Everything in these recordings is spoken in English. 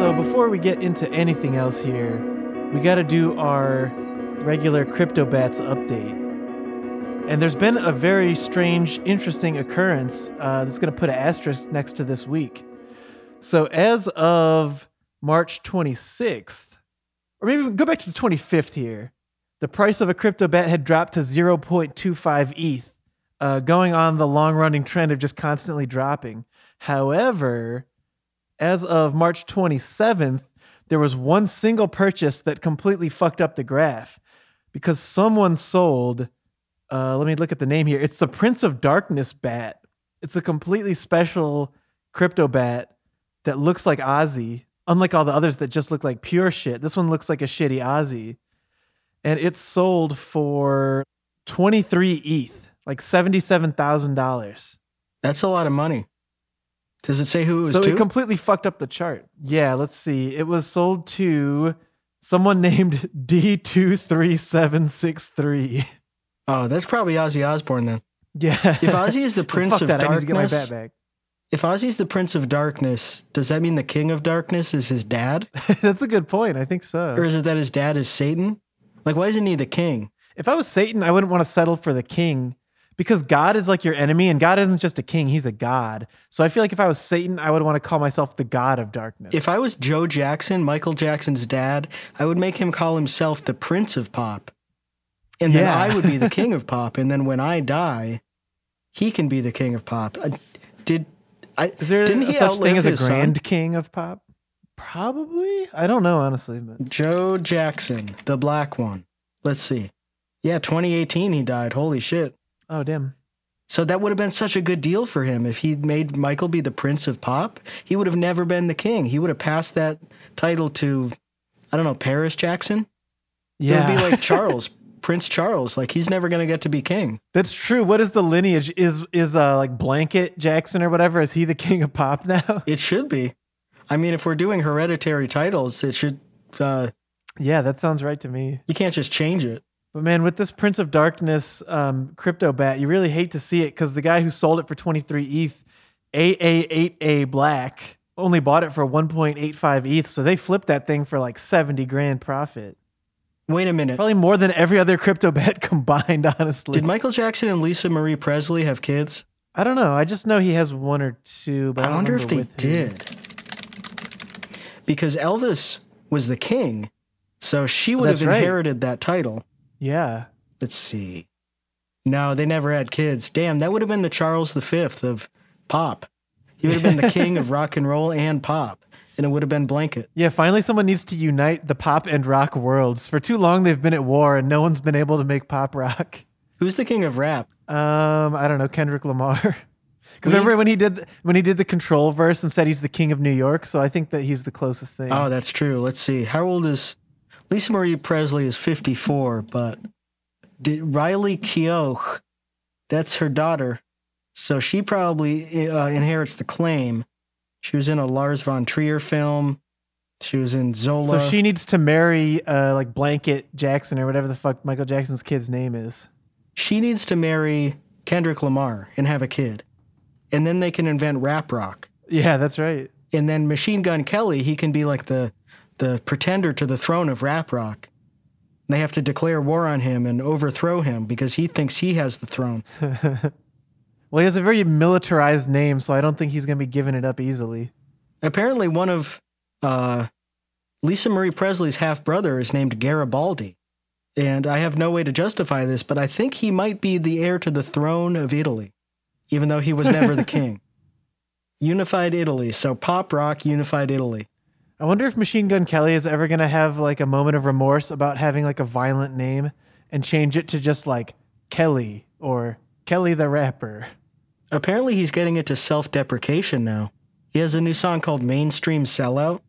So before we get into anything else here, we got to do our regular CryptoBats update. And there's been a very strange, interesting occurrence that's going to put an asterisk next to this week. So as of March 26th, or maybe we go back to the 25th here, the price of a CryptoBat had dropped to 0.25 ETH, going on the long-running trend of just constantly dropping. However, as of March 27th, there was one single purchase that completely fucked up the graph because someone sold, let me look at the name here. It's the Prince of Darkness bat. It's a completely special crypto bat that looks like Ozzy, unlike all the others that just look like pure shit. This one looks like a shitty Ozzy. And it sold for 23 ETH, like $77,000. That's a lot of money. Does it say who it was to? It completely fucked up the chart. Yeah, let's see. It was sold to someone named D23763. Oh, that's probably Ozzy Osbourne then. Yeah. If Ozzy is the Prince of Darkness, I need to get my bat back. If Ozzy's the Prince of Darkness, does that mean the King of Darkness is his dad? That's a good point. I think so. Or is it that his dad is Satan? Like, why isn't he the king? If I was Satan, I wouldn't want to settle for the king. Because God is like your enemy, and God isn't just a king, he's a god. So I feel like if I was Satan, I would want to call myself the God of Darkness. If I was Joe Jackson, Michael Jackson's dad, I would make him call himself the Prince of Pop. And then I would be the King of Pop. And then when I die, he can be the King of Pop. Didn't he such thing as a Grand King of Pop? Probably. I don't know, honestly. But. Joe Jackson, the black one. Let's see. Yeah, 2018 he died. Holy shit. Oh, damn. So that would have been such a good deal for him. If he made Michael be the Prince of Pop, he would have never been the king. He would have passed that title to, I don't know, Paris Jackson? Yeah. It would be like Charles, Prince Charles. Like, he's never going to get to be king. That's true. What is the lineage? Is like Blanket Jackson or whatever? Is he the King of Pop now? It should be. I mean, if we're doing hereditary titles, it should... yeah, that sounds right to me. You can't just change it. But man, with this Prince of Darkness crypto bat, you really hate to see it because the guy who sold it for 23 ETH, AA8A Black, only bought it for 1.85 ETH. So they flipped that thing for like $70,000 profit. Wait a minute. Probably more than every other crypto bat combined, honestly. Did Michael Jackson and Lisa Marie Presley have kids? I don't know. I just know he has one or two. But I wonder if they did. Because Elvis was the king, so she would have inherited that title. Yeah. Let's see. No, they never had kids. Damn, that would have been the Charles V of pop. He would have been the king of rock and roll and pop, and it would have been Blanket. Yeah, finally someone needs to unite the pop and rock worlds. For too long, they've been at war, and no one's been able to make pop rock. Who's the king of rap? I don't know, Kendrick Lamar. Because remember when he did the Control verse and said he's the king of New York? So I think that he's the closest thing. Oh, that's true. Let's see. How old is... Lisa Marie Presley is 54, but Riley Keough, that's her daughter, so she probably inherits the claim. She was in a Lars von Trier film. She was in Zola. So she needs to marry like Blanket Jackson or whatever the fuck Michael Jackson's kid's name is. She needs to marry Kendrick Lamar and have a kid, and then they can invent rap rock. Yeah, that's right. And then Machine Gun Kelly, he can be like the pretender to the throne of rap rock. And they have to declare war on him and overthrow him because he thinks he has the throne. Well, he has a very militarized name, so I don't think he's going to be giving it up easily. Apparently one of Lisa Marie Presley's half-brother is named Garibaldi. And I have no way to justify this, but I think he might be the heir to the throne of Italy, even though he was never the king. Unified Italy, so pop rock unified Italy. I wonder if Machine Gun Kelly is ever going to have like a moment of remorse about having like a violent name and change it to just like Kelly or Kelly the Rapper. Apparently he's getting into self-deprecation now. He has a new song called Mainstream Sellout.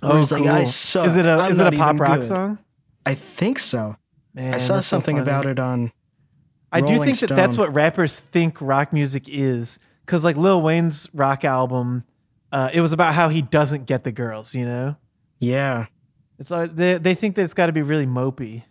Oh, cool. Like, I suck. Is it a pop rock song? I think so. Man, I saw something about it on Rolling Stone. I do think that's what rappers think rock music is. Because like Lil Wayne's rock album... it was about how he doesn't get the girls, you know? Yeah. It's like they think that it's got to be really mopey.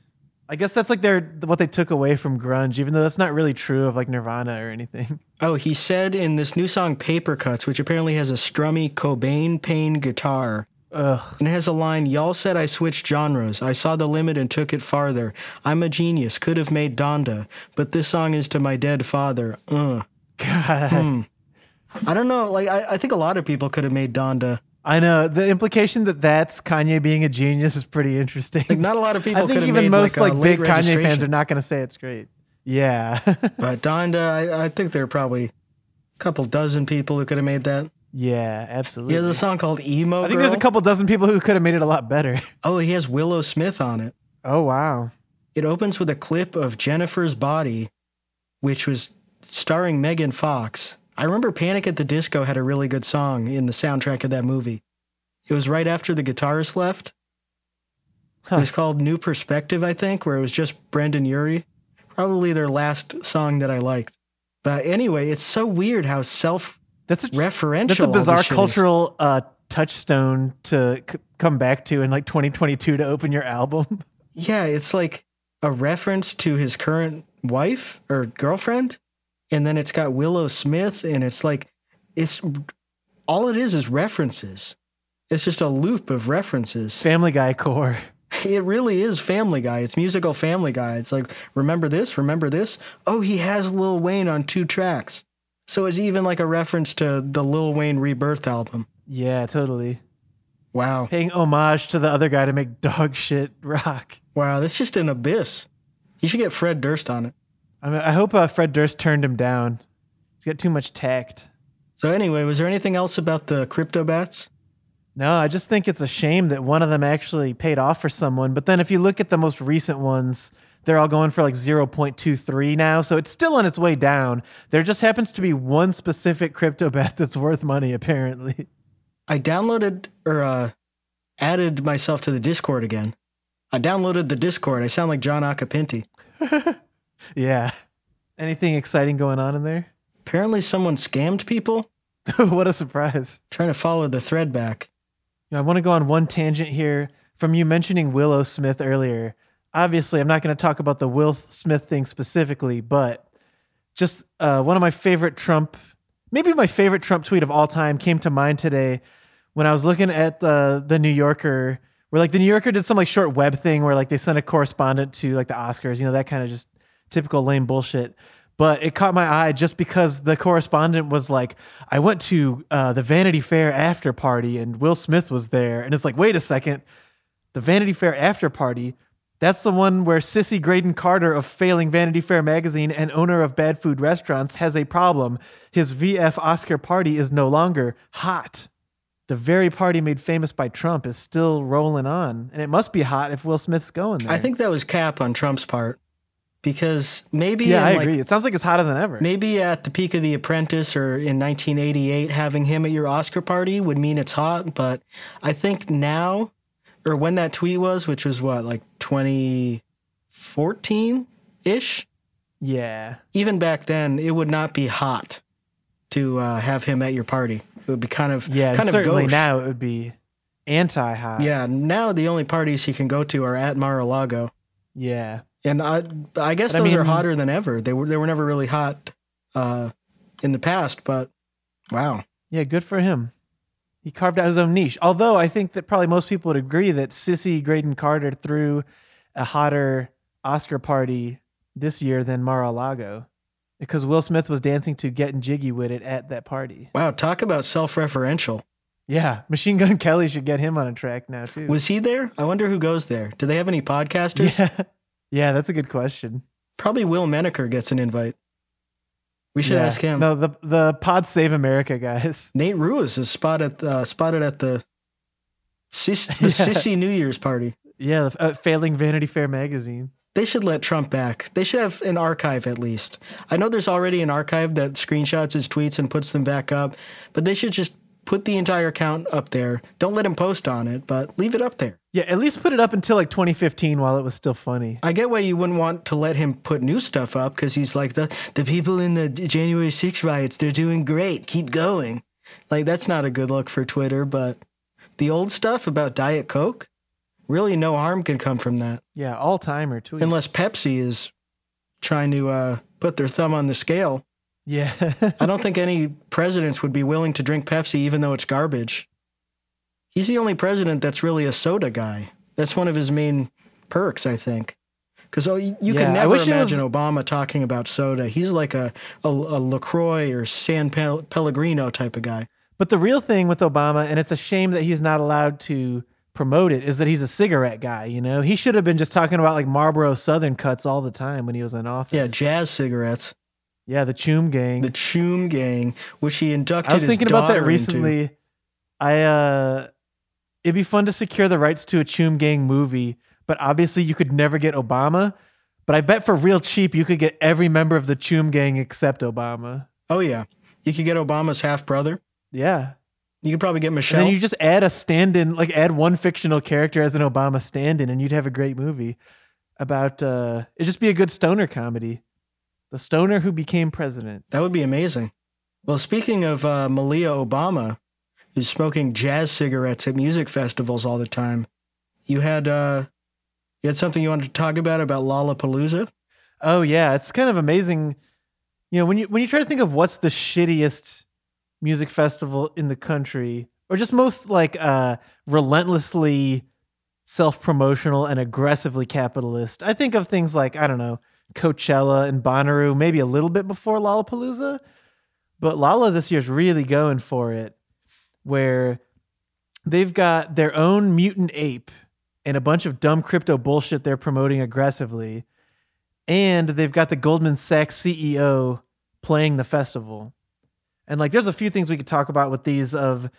I guess that's like what they took away from grunge, even though that's not really true of like Nirvana or anything. Oh, he said in this new song, Paper Cuts, which apparently has a strummy Cobain-Payne guitar Ugh. And it has a line, y'all said I switched genres. I saw the limit and took it farther. I'm a genius, could have made Donda, but this song is to my dead father. God. I don't know, like, I think a lot of people could have made Donda. I know. The implication that that's Kanye being a genius is pretty interesting. Like, not a lot of people could have made, I think even most, like big Kanye fans are not going to say it's great. Yeah. But Donda, I think there are probably a couple dozen people who could have made that. Yeah, absolutely. He has a song called Emo Girl. I think there's a couple dozen people who could have made it a lot better. Oh, he has Willow Smith on it. Oh, wow. It opens with a clip of Jennifer's Body, which was starring Megan Fox. I remember Panic at the Disco had a really good song in the soundtrack of that movie. It was right after the guitarist left. Huh. It was called New Perspective, I think, where it was just Brendon Urie. Probably their last song that I liked. But anyway, it's so weird how self... referential. That's a bizarre cultural touchstone to come back to in like 2022 to open your album. Yeah, it's like a reference to his current wife or girlfriend, and then it's got Willow Smith, and it's like it's all it is references. It's just a loop of references. Family Guy core. It really is Family Guy. It's musical Family Guy. It's like remember this, remember this. Oh, he has Lil Wayne on 2 tracks. So it's even like a reference to the Lil Wayne Rebirth album. Yeah, totally. Wow. Paying homage to the other guy to make dog shit rock. Wow, that's just an abyss. You should get Fred Durst on it. I mean, I hope Fred Durst turned him down. He's got too much tact. So anyway, was there anything else about the Cryptobats? No, I just think it's a shame that one of them actually paid off for someone. But then if you look at the most recent ones... they're all going for like 0.23 now, so it's still on its way down. There just happens to be one specific crypto bet that's worth money, apparently. I downloaded or added myself to the Discord again. I downloaded the Discord. I sound like John Acapinti. Yeah. Anything exciting going on in there? Apparently someone scammed people. What a surprise. Trying to follow the thread back. You know, I want to go on one tangent here from you mentioning Willow Smith earlier. Obviously, I'm not going to talk about the Will Smith thing specifically, but just one of my favorite Trump, maybe my favorite Trump tweet of all time came to mind today when I was looking at the New Yorker, where like the New Yorker did some like short web thing where like they sent a correspondent to like the Oscars, you know, that kind of just typical lame bullshit. But it caught my eye just because the correspondent was like, I went to the Vanity Fair after party and Will Smith was there. And it's like, wait a second, the Vanity Fair after party? That's the one where Sissy Graydon Carter of failing Vanity Fair magazine and owner of bad food restaurants has a problem. His VF Oscar party is no longer hot. The very party made famous by Trump is still rolling on, and it must be hot if Will Smith's going there. I think that was cap on Trump's part, because maybe... Yeah, I agree. It sounds like it's hotter than ever. Maybe at the peak of The Apprentice or in 1988, having him at your Oscar party would mean it's hot, but I think now... or when that tweet was, which was what, like 2014-ish? Yeah. Even back then, it would not be hot to have him at your party. It would be kind of certainly gauche. Now it would be anti-hot. Yeah, now the only parties he can go to are at Mar-a-Lago. Yeah. And I guess but those are hotter than ever. They were never really hot in the past, but wow. Yeah, good for him. He carved out his own niche. Although I think that probably most people would agree that Sissy Graydon Carter threw a hotter Oscar party this year than Mar-a-Lago because Will Smith was dancing to Getting Jiggy With It at that party. Wow, talk about self-referential. Yeah, Machine Gun Kelly should get him on a track now, too. Was he there? I wonder who goes there. Do they have any podcasters? Yeah, that's a good question. Probably Will Menaker gets an invite. We should ask him. No, the Pod Save America guys. Nate Ruiz is spotted at the Sissy New Year's party. Yeah, failing Vanity Fair magazine. They should let Trump back. They should have an archive at least. I know there's already an archive that screenshots his tweets and puts them back up, but they should just put the entire account up there. Don't let him post on it, but leave it up there. Yeah, at least put it up until like 2015 while it was still funny. I get why you wouldn't want to let him put new stuff up because he's like, the people in the January 6th riots, they're doing great. Keep going. Like, that's not a good look for Twitter, but the old stuff about Diet Coke, really no harm can come from that. Yeah, all-timer tweet. Unless Pepsi is trying to put their thumb on the scale. Yeah. I don't think any presidents would be willing to drink Pepsi even though it's garbage. He's the only president that's really a soda guy. That's one of his main perks, I think. Because you can never imagine Obama talking about soda. He's like a LaCroix or San Pellegrino type of guy. But the real thing with Obama, and it's a shame that he's not allowed to promote it, is that he's a cigarette guy, you know? He should have been just talking about like Marlboro Southern cuts all the time when he was in office. Yeah, jazz cigarettes. Yeah, the Choom Gang. The Choom Gang, which he inducted his daughter into. I was thinking about that recently. It'd be fun to secure the rights to a Choom Gang movie, but obviously you could never get Obama. But I bet for real cheap you could get every member of the Choom Gang except Obama. Oh, yeah. You could get Obama's half-brother. Yeah. You could probably get Michelle. And then you just add a stand-in, like add one fictional character as an Obama stand-in, and you'd have a great movie about... it'd just be a good stoner comedy. The stoner who became president. That would be amazing. Well, speaking of Malia Obama, who's smoking jazz cigarettes at music festivals all the time, you had something you wanted to talk about Lollapalooza? Oh, yeah. It's kind of amazing. You know, when you try to think of what's the shittiest music festival in the country, or just most like relentlessly self-promotional and aggressively capitalist, I think of things like, I don't know, Coachella and Bonnaroo, maybe a little bit before Lollapalooza. But Lala this year's really going for it, where they've got their own mutant ape and a bunch of dumb crypto bullshit they're promoting aggressively. And they've got the Goldman Sachs CEO playing the festival. And like, there's a few things we could talk about with these of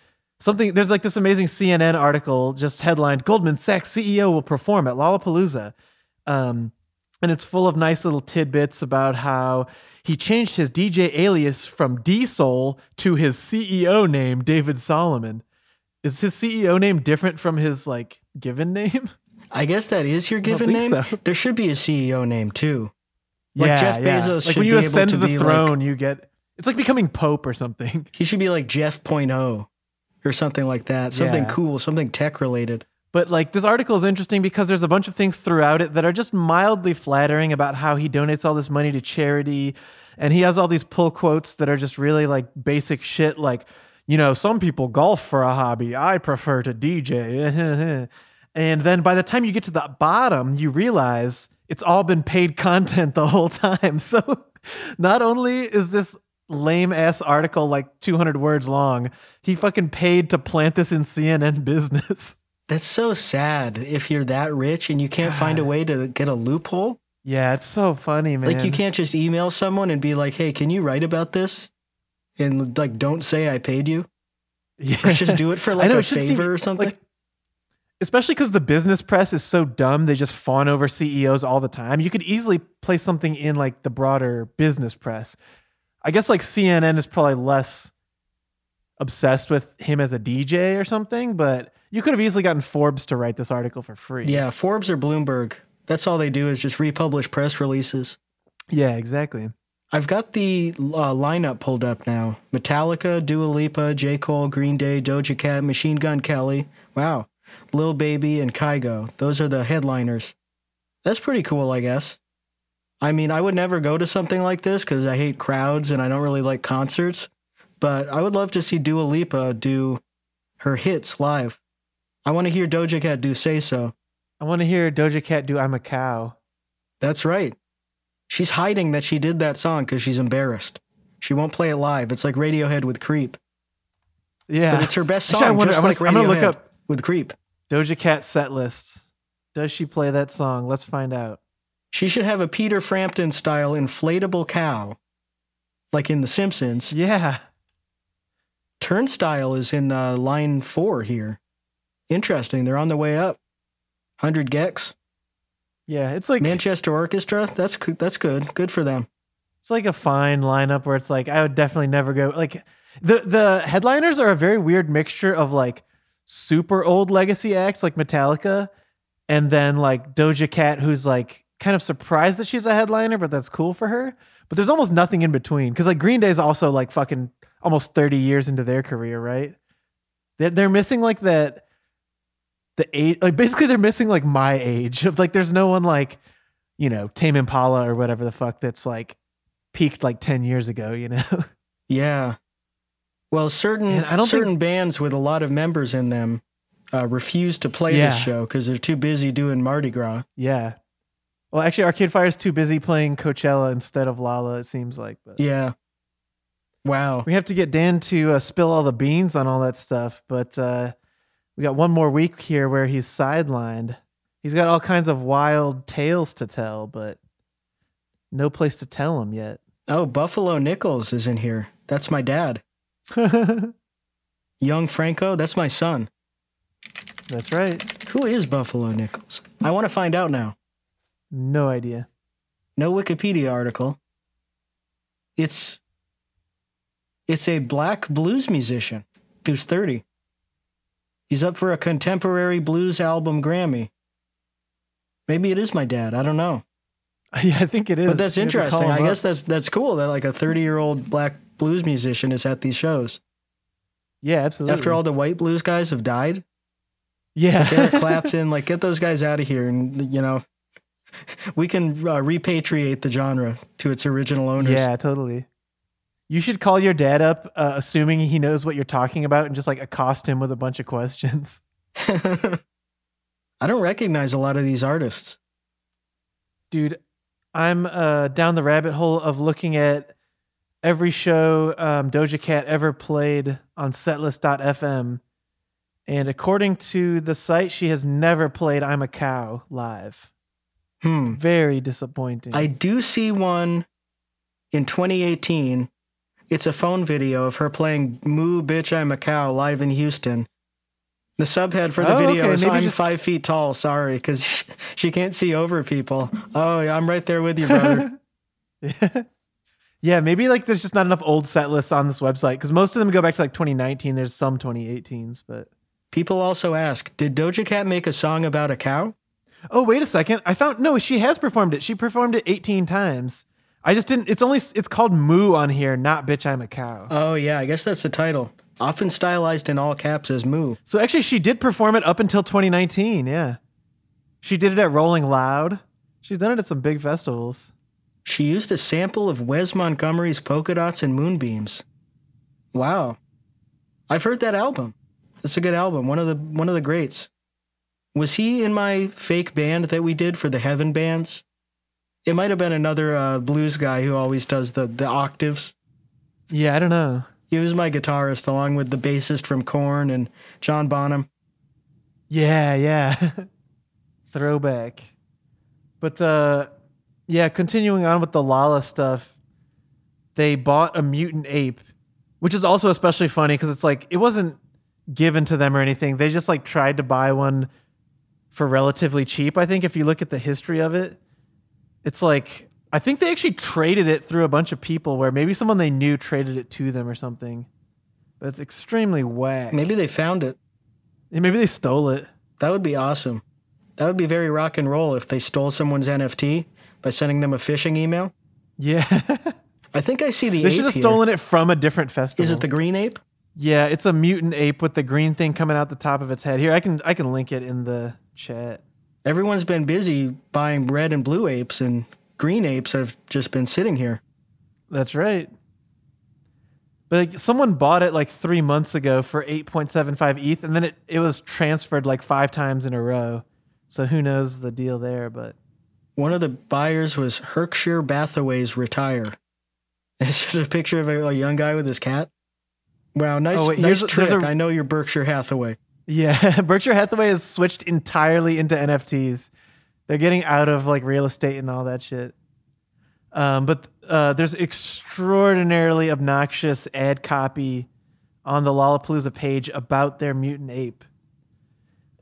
something. There's like this amazing CNN article just headlined, Goldman Sachs CEO will perform at Lollapalooza. And it's full of nice little tidbits about how he changed his DJ alias from D-Soul to his CEO name, David Solomon. Is his CEO name different from his like given name? I guess that is your given name. So. There should be a CEO name too. Like yeah, Jeff Bezos should be able to be like... When you ascend to the throne, like, you get... It's like becoming Pope or something. He should be like Jeff.0 or something like that. Something cool, something tech related. But like this article is interesting because there's a bunch of things throughout it that are just mildly flattering about how he donates all this money to charity. And he has all these pull quotes that are just really like basic shit. Like, you know, some people golf for a hobby. I prefer to DJ. And then by the time you get to the bottom, you realize it's all been paid content the whole time. So not only is this lame ass article like 200 words long, he fucking paid to plant this in CNN Business. That's so sad if you're that rich and you can't find a way to get a loophole. Yeah, it's so funny, man. Like, you can't just email someone and be like, hey, can you write about this? And, like, don't say I paid you. Yeah. Or just do it for, like, a favor or something. Like, especially because the business press is so dumb, they just fawn over CEOs all the time. You could easily place something in, like, the broader business press. I guess, like, CNN is probably less obsessed with him as a DJ or something, but... You could have easily gotten Forbes to write this article for free. Yeah, Forbes or Bloomberg. That's all they do is just republish press releases. Yeah, exactly. I've got the lineup pulled up now. Metallica, Dua Lipa, J. Cole, Green Day, Doja Cat, Machine Gun Kelly. Wow. Lil Baby and Kygo. Those are the headliners. That's pretty cool, I guess. I mean, I would never go to something like this because I hate crowds and I don't really like concerts. But I would love to see Dua Lipa do her hits live. I want to hear Doja Cat do Say So. I want to hear Doja Cat do I'm a Cow. That's right. She's hiding that she did that song because she's embarrassed. She won't play it live. It's like Radiohead with Creep. Yeah. But it's her best song. I'm going to look up with Creep. Doja Cat set lists. Does she play that song? Let's find out. She should have a Peter Frampton style inflatable cow, like in The Simpsons. Yeah. Turnstile is in line 4 here. Interesting. They're on the way up. 100 Gex. Yeah, it's like... Manchester Orchestra. That's good. Good for them. It's like a fine lineup where it's like, I would definitely never go... Like, the headliners are a very weird mixture of like super old legacy acts like Metallica and then like Doja Cat, who's like kind of surprised that she's a headliner, but that's cool for her. But there's almost nothing in between. Because like Green Day's also like fucking almost 30 years into their career, right? They're missing like that... The age, like basically they're missing like my age of like, there's no one like, you know, Tame Impala or whatever the fuck that's like peaked like 10 years ago, you know? Yeah. Well, certain bands with a lot of members in them refused to play this show because they're too busy doing Mardi Gras. Yeah. Well, actually, Arcade Fire's too busy playing Coachella instead of Lala, it seems like. But. Yeah. Wow. We have to get Dan to spill all the beans on all that stuff, but we got one more week here where he's sidelined. He's got all kinds of wild tales to tell, but no place to tell him yet. Oh, Buffalo Nichols is in here. That's my dad. Young Franco, that's my son. That's right. Who is Buffalo Nichols? I want to find out now. No idea. No Wikipedia article. It's a black blues musician who's 30. He's up for a contemporary blues album Grammy. Maybe it is my dad. I don't know. Yeah, I think it is. But that's interesting. I guess that's cool that like a 30-year-old black blues musician is at these shows. Yeah, absolutely. After all the white blues guys have died. Yeah. Like Eric Clapton, like get those guys out of here and, you know, we can repatriate the genre to its original owners. Yeah, totally. You should call your dad up, assuming he knows what you're talking about, and just like accost him with a bunch of questions. I don't recognize a lot of these artists. Dude, I'm down the rabbit hole of looking at every show Doja Cat ever played on setlist.fm. And according to the site, she has never played I'm a Cow live. Very disappointing. I do see one in 2018. It's a phone video of her playing Moo Bitch I'm a Cow live in Houston. The subhead for the video is maybe I'm just 5 feet tall, sorry, because she can't see over people. Oh, I'm right there with you, brother. Yeah, maybe like there's just not enough old set lists on this website because most of them go back to like 2019. There's some 2018s, but... People also ask, did Doja Cat make a song about a cow? Oh, wait a second. I found... No, she has performed it. She performed it 18 times. I just didn't... It's called Moo on here, not Bitch I'm a Cow. Oh, yeah. I guess that's the title. Often stylized in all caps as Moo. So actually, she did perform it up until 2019, yeah. She did it at Rolling Loud. She's done it at some big festivals. She used a sample of Wes Montgomery's Polka Dots and Moonbeams. Wow. I've heard that album. That's a good album. One of the greats. Was he in my fake band that we did for the Heaven Bands? It might have been another blues guy who always does the octaves. Yeah, I don't know. He was my guitarist, along with the bassist from Korn and John Bonham. Yeah. Throwback. But, yeah, continuing on with the Lala stuff, they bought a mutant ape, which is also especially funny because it's like, it wasn't given to them or anything. They just like tried to buy one for relatively cheap. I think if you look at the history of it, it's like... I think they actually traded it through a bunch of people where maybe someone they knew traded it to them or something. But it's extremely whack. Maybe they found it. Yeah, maybe they stole it. That would be awesome. That would be very rock and roll if they stole someone's NFT by sending them a phishing email. Yeah. I think I see the ape. They should have stolen it from a different festival. Is it the green ape? Yeah, it's a mutant ape with the green thing coming out the top of its head. Here, I can link it in the chat. Everyone's been busy buying red and blue apes and... green apes have just been sitting here. That's right. But like, someone bought it like 3 months ago for 8.75 ETH, and then it was transferred like 5 times in a row. So who knows the deal there, but... One of the buyers was Berkshire Hathaway's Retire. It's just a picture of a young guy with his cat. Wow, nice trick. I know you're Berkshire Hathaway. Yeah, Berkshire Hathaway has switched entirely into NFTs. They're getting out of like real estate and all that shit. But there's extraordinarily obnoxious ad copy on the Lollapalooza page about their mutant ape.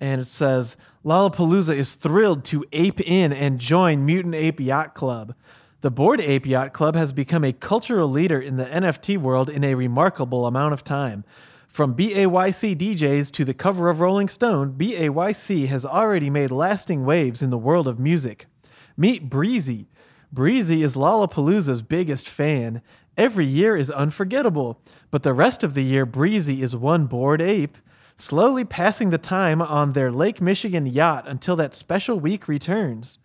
And it says, Lollapalooza is thrilled to ape in and join Mutant Ape Yacht Club. The Bored Ape Yacht Club has become a cultural leader in the NFT world in a remarkable amount of time. From BAYC DJs to the cover of Rolling Stone, BAYC has already made lasting waves in the world of music. Meet Breezy. Breezy is Lollapalooza's biggest fan. Every year is unforgettable, but the rest of the year Breezy is one bored ape, slowly passing the time on their Lake Michigan yacht until that special week returns.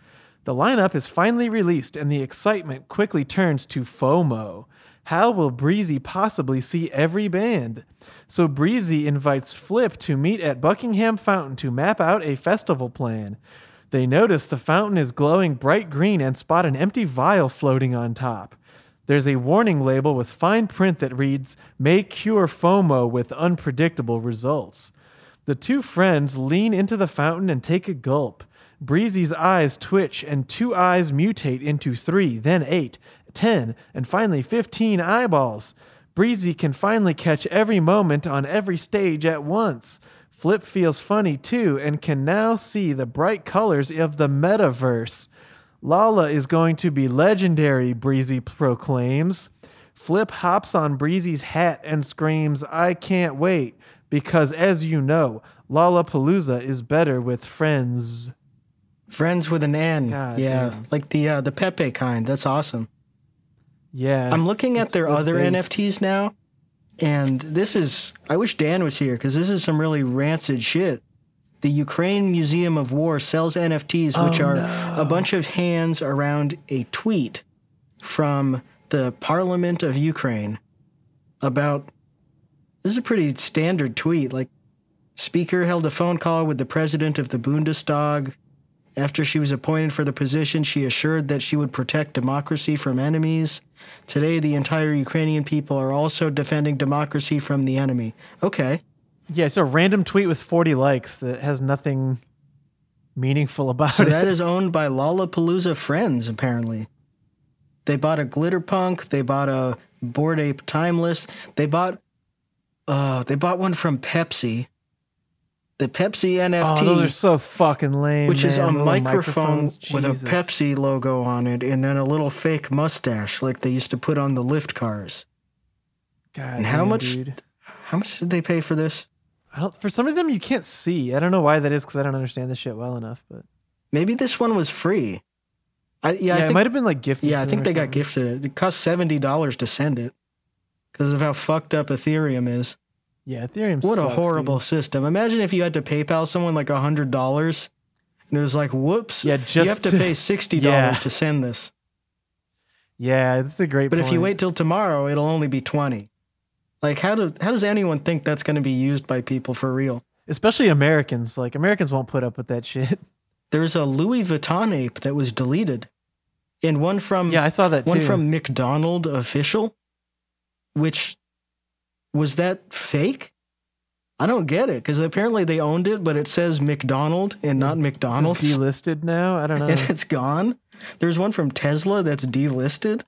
The lineup is finally released and the excitement quickly turns to FOMO. How will Breezy possibly see every band? So Breezy invites Flip to meet at Buckingham Fountain to map out a festival plan. They notice the fountain is glowing bright green and spot an empty vial floating on top. There's a warning label with fine print that reads, "May cure FOMO with unpredictable results." The two friends lean into the fountain and take a gulp. Breezy's eyes twitch and two eyes mutate into 3, then 8, 10, and finally 15 eyeballs. Breezy can finally catch every moment on every stage at once. Flip feels funny too and can now see the bright colors of the metaverse. Lala is going to be legendary, Breezy proclaims. Flip hops on Breezy's hat and screams, "I can't wait," because as you know, Lollapalooza is better with friends. Friends with an N. God, yeah, man. Like the Pepe kind. That's awesome. Yeah. I'm looking at their other NFTs now, and this is, I wish Dan was here, because this is some really rancid shit. The Ukraine Museum of War sells NFTs, which are a bunch of hands around a tweet from the Parliament of Ukraine about, this is a pretty standard tweet, like, Speaker held a phone call with the president of the Bundestag. After she was appointed for the position, she assured that she would protect democracy from enemies. Today, the entire Ukrainian people are also defending democracy from the enemy. Okay. Yeah, it's a random tweet with 40 likes that has nothing meaningful about it. So that is owned by Lollapalooza Friends, apparently. They bought a glitter punk. They bought a Bored Ape Timeless. They bought one from Pepsi. The Pepsi NFT. Oh, those are so fucking lame, which man. Is a microphone with a Pepsi logo on it and then a little fake mustache like they used to put on the Lyft cars. God, and how much did they pay for this? For some of them you can't see. I don't know why that is, because I don't understand this shit well enough. But maybe this one was free. I think, it might have been like gifted. Yeah, I think they got gifted it. It cost $70 to send it because of how fucked up Ethereum is. Yeah, Ethereum sucks. What a horrible system. Imagine if you had to PayPal someone like $100 and it was like, whoops, you have to pay $60 to send this. Yeah, that's a great point. But if you wait till tomorrow, it'll only be $20. Like, how does anyone think that's going to be used by people for real? Especially Americans. Like, Americans won't put up with that shit. There's a Louis Vuitton ape that was deleted. And one from... Yeah, I saw that too. One from McDonald Official, which... Was that fake? I don't get it, because apparently they owned it, but it says McDonald and not McDonald's. It's delisted now? I don't know. And it's gone. There's one from Tesla that's delisted.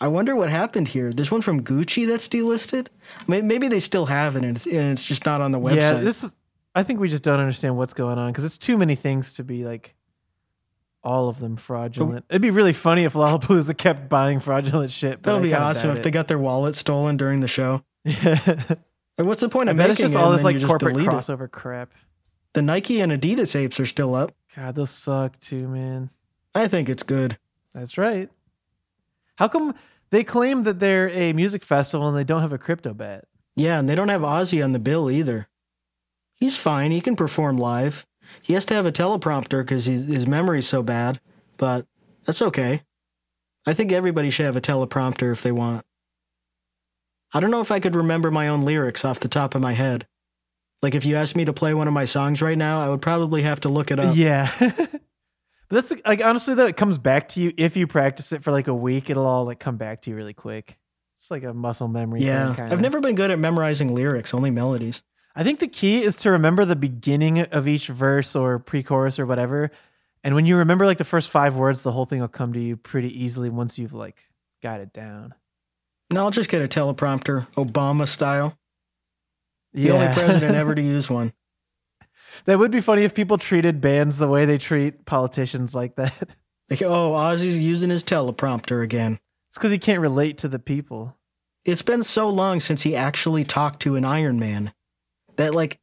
I wonder what happened here. There's one from Gucci that's delisted. Maybe they still have it, and it's just not on the website. Yeah, I think we just don't understand what's going on, because it's too many things to be like... all of them fraudulent. It'd be really funny if Lollapalooza kept buying fraudulent shit. That would be awesome if they got their wallet stolen during the show. Like, what's the point of making it? I bet it's just all this like corporate crossover crap. The Nike and Adidas apes are still up. God, those suck too, man. I think it's good. That's right. How come they claim that they're a music festival and they don't have a crypto bat? Yeah, and they don't have Ozzy on the bill either. He's fine. He can perform live. He has to have a teleprompter because his memory's so bad, but that's okay. I think everybody should have a teleprompter if they want. I don't know if I could remember my own lyrics off the top of my head. Like, if you asked me to play one of my songs right now, I would probably have to look it up. Yeah. That's like, honestly, though, it comes back to you. If you practice it for like a week, it'll all like come back to you really quick. It's like a muscle memory. Yeah. Thing, I've never been good at memorizing lyrics, only melodies. I think the key is to remember the beginning of each verse or pre-chorus or whatever. And when you remember like the first 5 words, the whole thing will come to you pretty easily once you've like got it down. No, I'll just get a teleprompter, Obama style. Yeah. The only president ever to use one. That would be funny if people treated bands the way they treat politicians like that. Like, oh, Ozzy's using his teleprompter again. It's because he can't relate to the people. It's been so long since he actually talked to an Iron Man. That, like,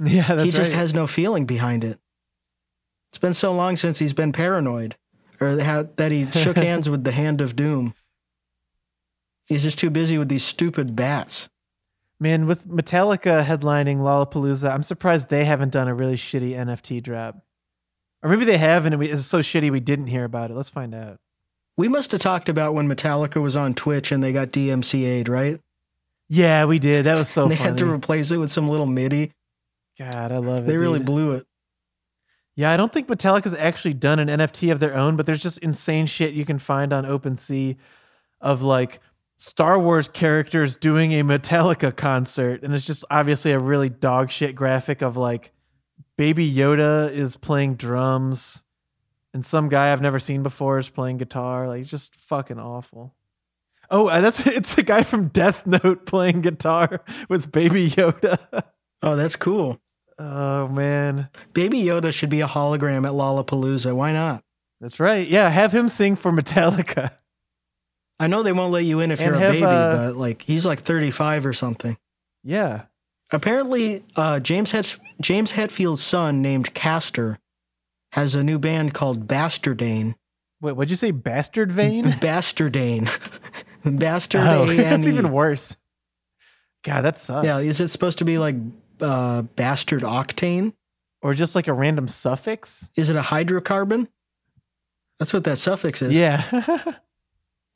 yeah, that's he just right. has no feeling behind it. It's been so long since he's been paranoid, or that he shook hands with the hand of doom. He's just too busy with these stupid bats. Man, with Metallica headlining Lollapalooza, I'm surprised they haven't done a really shitty NFT drop. Or maybe they have, and it was so shitty we didn't hear about it. Let's find out. We must have talked about when Metallica was on Twitch and they got DMCA'd, right? Yeah, we did. That was so funny. They had to replace it with some little MIDI. God, I love it. They really blew it. Yeah, I don't think Metallica's actually done an NFT of their own, but there's just insane shit you can find on OpenSea of like Star Wars characters doing a Metallica concert. And it's just obviously a really dog shit graphic of like Baby Yoda is playing drums and some guy I've never seen before is playing guitar. Like, it's just fucking awful. Oh, it's the guy from Death Note playing guitar with Baby Yoda. Oh, that's cool. Oh, man. Baby Yoda should be a hologram at Lollapalooza. Why not? That's right. Yeah, have him sing for Metallica. I know they won't let you in if you're a baby, but like he's like 35 or something. Yeah. Apparently, James Hetfield's son named Castor has a new band called Bastardane. Wait, what'd you say? Bastardane? Bastardane. Bastardane. Oh, that's even worse. God, that sucks. Yeah, is it supposed to be like bastard octane? Or just like a random suffix? Is it a hydrocarbon? That's what that suffix is. Yeah.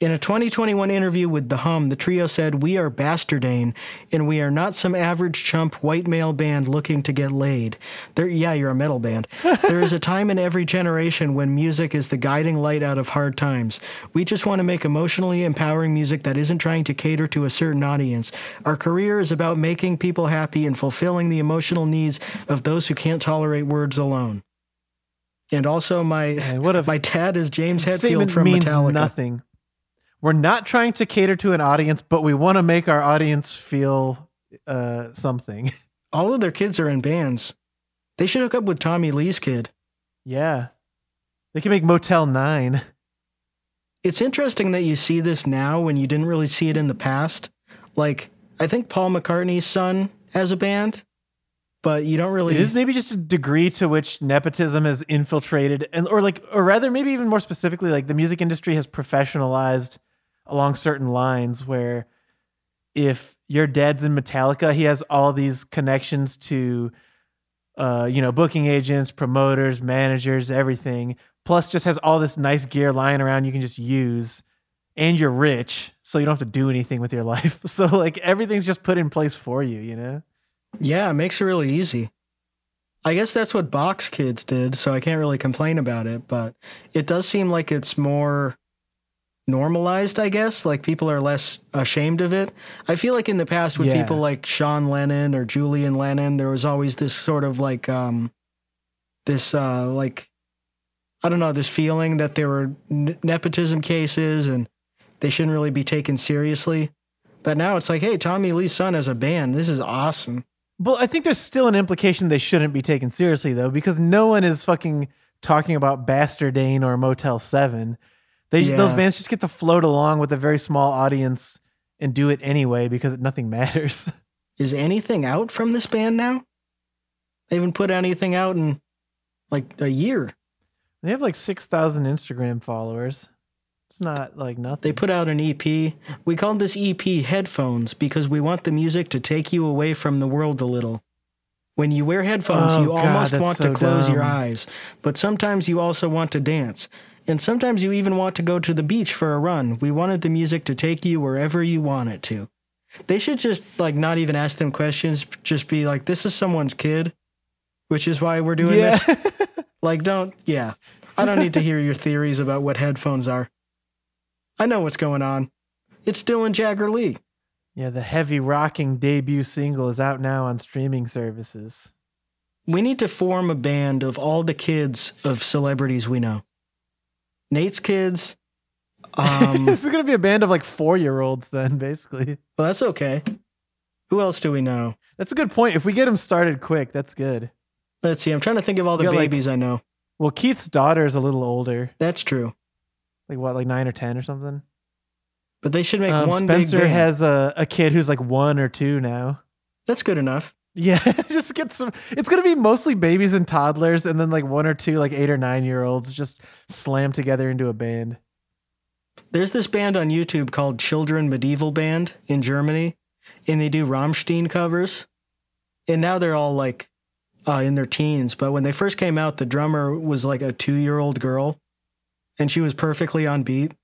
In a 2021 interview with The Hum, the trio said, "We are Bastardane, and we are not some average chump white male band looking to get laid." Yeah, you're a metal band. "There is a time in every generation when music is the guiding light out of hard times. We just want to make emotionally empowering music that isn't trying to cater to a certain audience. Our career is about making people happy and fulfilling the emotional needs of those who can't tolerate words alone." And also, my dad is James Hetfield from Metallica. Nothing. We're not trying to cater to an audience, but we want to make our audience feel something. All of their kids are in bands. They should hook up with Tommy Lee's kid. Yeah. They can make Motel 9. It's interesting that you see this now when you didn't really see it in the past. Like, I think Paul McCartney's son has a band, but you don't really... It is maybe just a degree to which nepotism has infiltrated, or rather maybe even more specifically, like the music industry has professionalized along certain lines where if your dad's in Metallica, he has all these connections to, booking agents, promoters, managers, everything. Plus just has all this nice gear lying around you can just use, and you're rich. So you don't have to do anything with your life. So like everything's just put in place for you, you know? Yeah. It makes it really easy. I guess that's what Box Kids did. So I can't really complain about it, but it does seem like it's more normalized, I guess. Like, people are less ashamed of it. I feel like in the past with people like Sean Lennon or Julian Lennon, there was always this sort of like this feeling that there were nepotism cases and they shouldn't really be taken seriously. But now it's like, hey, Tommy Lee's son has a band. This is awesome. Well, I think there's still an implication they shouldn't be taken seriously, though, because no one is fucking talking about Bastardane or Motel 7. Those bands just get to float along with a very small audience and do it anyway because nothing matters. Is anything out from this band now? They haven't put anything out in like a year. They have like 6,000 Instagram followers. It's not like nothing. They put out an EP. We called this EP Headphones because we want the music to take you away from the world a little. When you wear headphones, almost want to close your eyes. But sometimes you also want to dance. And sometimes you even want to go to the beach for a run. We wanted the music to take you wherever you want it to. They should just like not even ask them questions. Just be like, this is someone's kid, which is why we're doing this. Like, I don't need to hear your theories about what headphones are. I know what's going on. It's Dylan Jagger Lee. Yeah, the heavy rocking debut single is out now on streaming services. We need to form a band of all the kids of celebrities we know. Nate's kids. This is going to be a band of like 4-year-olds then, basically. Well, that's okay. Who else do we know? That's a good point. If we get them started quick, that's good. Let's see. I'm trying to think of all the babies I know. Well, Keith's daughter is a little older. That's true. Like what, like 9 or 10 or something? But they should make one big band. Spencer has a kid who's like 1 or 2 now. That's good enough. Yeah, just get some. It's going to be mostly babies and toddlers and then like 1 or 2 like 8 or 9-year-olds just slammed together into a band. There's this band on YouTube called Children Medieval Band in Germany, and they do Rammstein covers. And now they're all like in their teens. But when they first came out, the drummer was like a 2-year-old girl. And she was perfectly on beat.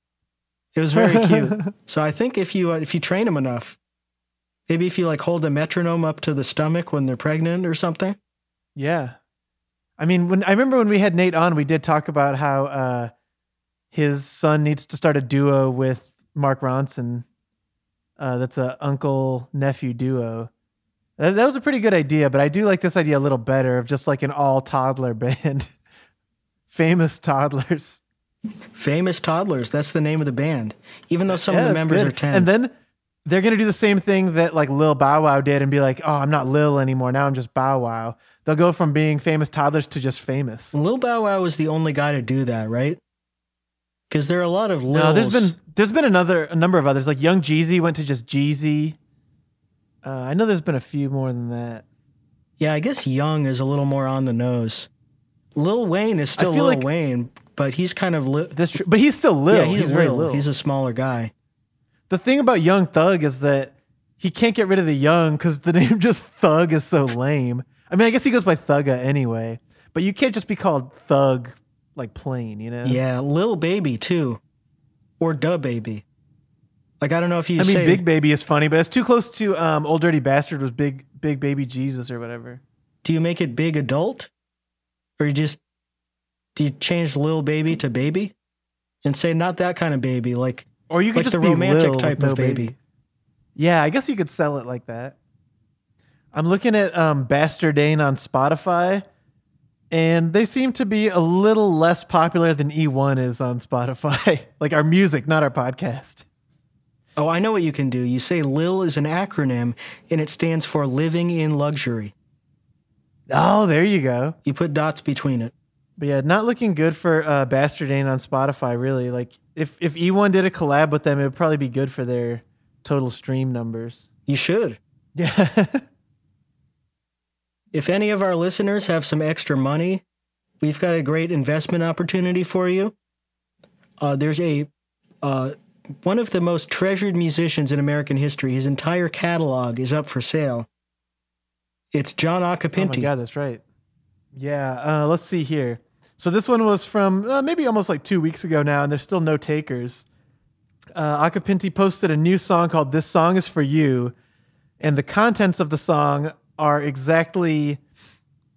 It was very cute. So I think if you train them enough, maybe if you like hold a metronome up to the stomach when they're pregnant or something. Yeah. I mean, when I remember when we had Nate on, we did talk about how his son needs to start a duo with Mark Ronson. That's a uncle-nephew duo. That was a pretty good idea, but I do like this idea a little better of just like an all-toddler band. Famous Toddlers. Famous Toddlers. That's the name of the band. Even though some of the members are 10. And then they're going to do the same thing that like Lil Bow Wow did and be like, oh, I'm not Lil anymore. Now I'm just Bow Wow. They'll go from being Famous Toddlers to just famous. Lil Bow Wow was the only guy to do that, right? Because there are a lot of Lils. No, there's been a number of others. Like Young Jeezy went to just Jeezy. I know there's been a few more than that. Yeah, I guess Young is a little more on the nose. Lil Wayne is still Lil Wayne, but he's kind of Lil. But he's still Lil. Yeah, he's very Lil. He's a smaller guy. The thing about Young Thug is that he can't get rid of the Young because the name just Thug is so lame. I mean, I guess he goes by Thugga anyway, but you can't just be called Thug like plain, you know? Yeah, Lil Baby too, or Da Baby. Like I don't know if you. I mean, say Big Baby is funny, but it's too close to Old Dirty Bastard was Big Baby Jesus or whatever. Do you make it Big Adult, or do you change Lil Baby to Baby, and say not that kind of baby, like or you could like just the be romantic Lil type of baby. Yeah, I guess you could sell it like that. I'm looking at Bastardane on Spotify, and they seem to be a little less popular than E1 is on Spotify. Like our music, not our podcast. Oh, I know what you can do. You say LIL is an acronym, and it stands for Living in Luxury. Oh, there you go. You put dots between it. But yeah, not looking good for Bastardane on Spotify, really. Like, if E1 did a collab with them, it would probably be good for their total stream numbers. You should. Yeah. If any of our listeners have some extra money, we've got a great investment opportunity for you. There's one of the most treasured musicians in American history. His entire catalog is up for sale. It's John Acapinti. Oh my God, that's right. Yeah, let's see here. So this one was from maybe almost like 2 weeks ago now, and there's still no takers. Acapinti posted a new song called This Song Is For You, and the contents of the song are exactly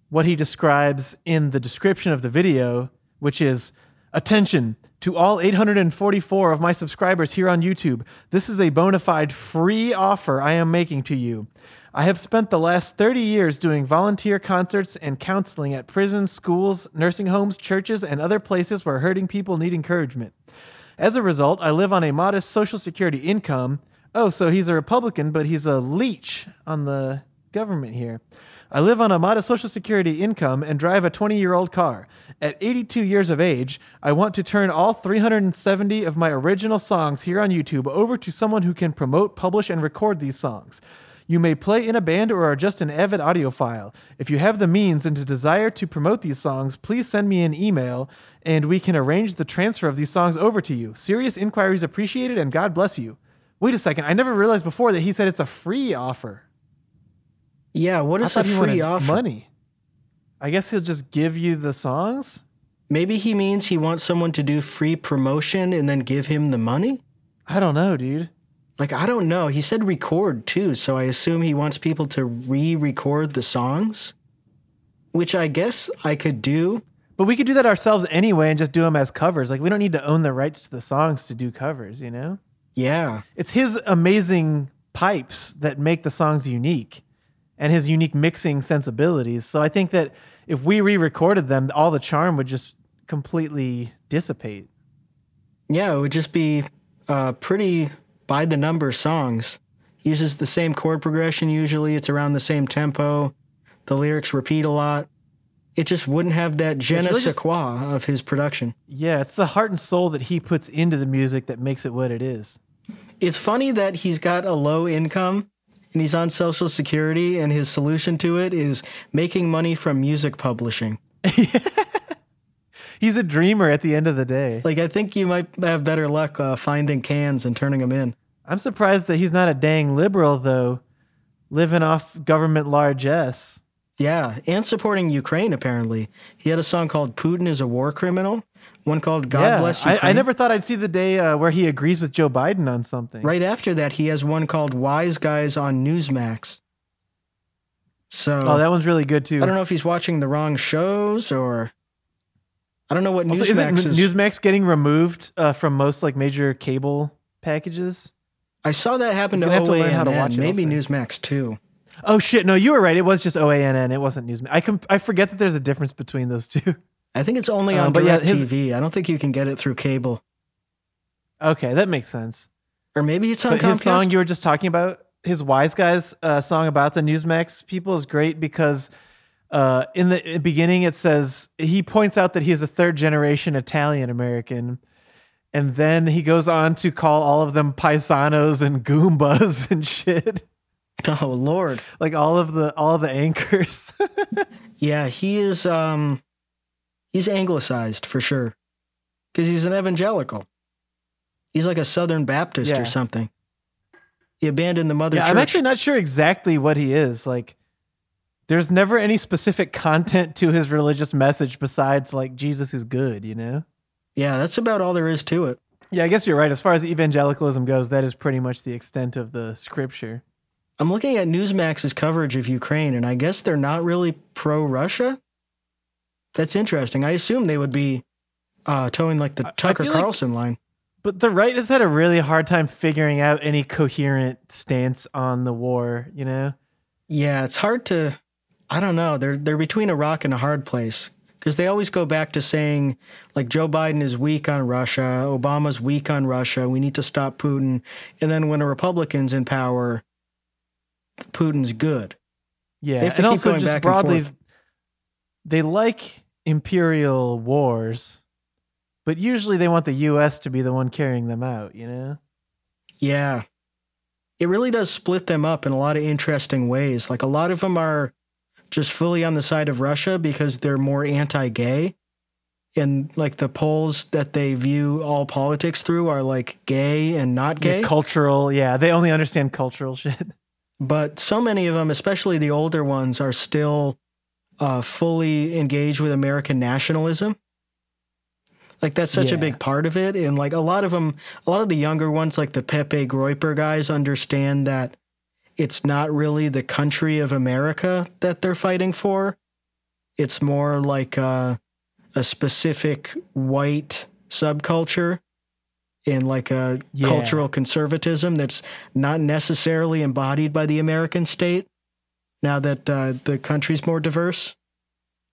what he describes in the description of the video, which is, attention to all 844 of my subscribers here on YouTube. This is a bona fide free offer I am making to you. I have spent the last 30 years doing volunteer concerts and counseling at prisons, schools, nursing homes, churches, and other places where hurting people need encouragement. As a result, I live on a modest Social Security income. Oh, so he's a Republican, but he's a leech on the government here. I live on a modest Social Security income and drive a 20-year-old car. At 82 years of age, I want to turn all 370 of my original songs here on YouTube over to someone who can promote, publish, and record these songs. You may play in a band or are just an avid audiophile. If you have the means and the desire to promote these songs, please send me an email and we can arrange the transfer of these songs over to you. Serious inquiries appreciated and God bless you. Wait a second, I never realized before that he said it's a free offer. Yeah, what is a free offer? Money. I guess he'll just give you the songs? Maybe he means he wants someone to do free promotion and then give him the money? I don't know, dude. Like, I don't know. He said record, too, so I assume he wants people to re-record the songs, which I guess I could do. But we could do that ourselves anyway and just do them as covers. Like, we don't need to own the rights to the songs to do covers, you know? Yeah. It's his amazing pipes that make the songs unique. And his unique mixing sensibilities. So I think that if we re-recorded them, all the charm would just completely dissipate. Yeah, it would just be pretty by-the-number songs. He uses the same chord progression usually. It's around the same tempo. The lyrics repeat a lot. It just wouldn't have that je ne sais quoi of his production. Yeah, it's the heart and soul that he puts into the music that makes it what it is. It's funny that he's got a low income, and he's on Social Security, and his solution to it is making money from music publishing. He's a dreamer at the end of the day. Like, I think you might have better luck finding cans and turning them in. I'm surprised that he's not a dang liberal, though, living off government largesse. Yeah, and supporting Ukraine, apparently. He had a song called Putin is a War Criminal, one called God Bless Ukraine. I never thought I'd see the day where he agrees with Joe Biden on something. Right after that, he has one called Wise Guys on Newsmax. So, oh, that one's really good, too. I don't know if he's watching the wrong shows or... I don't know what also, Newsmax is. Newsmax getting removed from most like major cable packages? I saw that happen to OANN. Maybe Newsmax, too. Oh, shit. No, you were right. It was just OANN. It wasn't Newsmax. I forget that there's a difference between those two. I think it's only on DirecTV. I don't think you can get it through cable. Okay, that makes sense. Or maybe it's on Comcast. His song you were just talking about, his Wise Guys song about the Newsmax people is great because in the beginning it says, he points out that he is a third-generation Italian-American. And then he goes on to call all of them paisanos and goombas and shit. Oh Lord! Like all of the anchors. Yeah, he is. He's anglicized for sure, because he's an evangelical. He's like a Southern Baptist or something. He abandoned the mother church. I'm actually not sure exactly what he is. Like, there's never any specific content to his religious message besides like Jesus is good. You know. Yeah, that's about all there is to it. Yeah, I guess you're right. As far as evangelicalism goes, that is pretty much the extent of the scripture. I'm looking at Newsmax's coverage of Ukraine, and I guess they're not really pro-Russia? That's interesting. I assume they would be towing, like, the Tucker Carlson line. But the right has had a really hard time figuring out any coherent stance on the war, you know? Yeah, it's hard to... I don't know. They're between a rock and a hard place. Because they always go back to saying, like, Joe Biden is weak on Russia, Obama's weak on Russia, we need to stop Putin. And then when a Republican's in power... Putin's good. Yeah, and also just broadly, they like imperial wars, but usually they want the U.S. to be the one carrying them out, you know? Yeah. It really does split them up in a lot of interesting ways. Like, a lot of them are just fully on the side of Russia because they're more anti-gay. And, like, the polls that they view all politics through are, like, gay and not gay. Yeah, cultural, yeah. They only understand cultural shit. But so many of them, especially the older ones, are still fully engaged with American nationalism. Like, that's such a big part of it. And, like, a lot of the younger ones, like the Pepe Groyper guys, understand that it's not really the country of America that they're fighting for. It's more like a specific white subculture. In like a cultural conservatism that's not necessarily embodied by the American state now that the country's more diverse.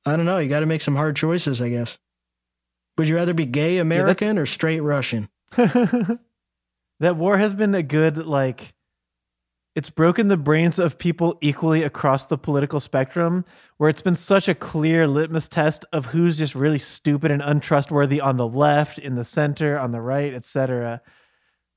I don't know. You got to make some hard choices, I guess. Would you rather be gay American or straight Russian? That war has been a good, like, it's broken the brains of people equally across the political spectrum, where it's been such a clear litmus test of who's just really stupid and untrustworthy on the left, in the center, on the right, etc.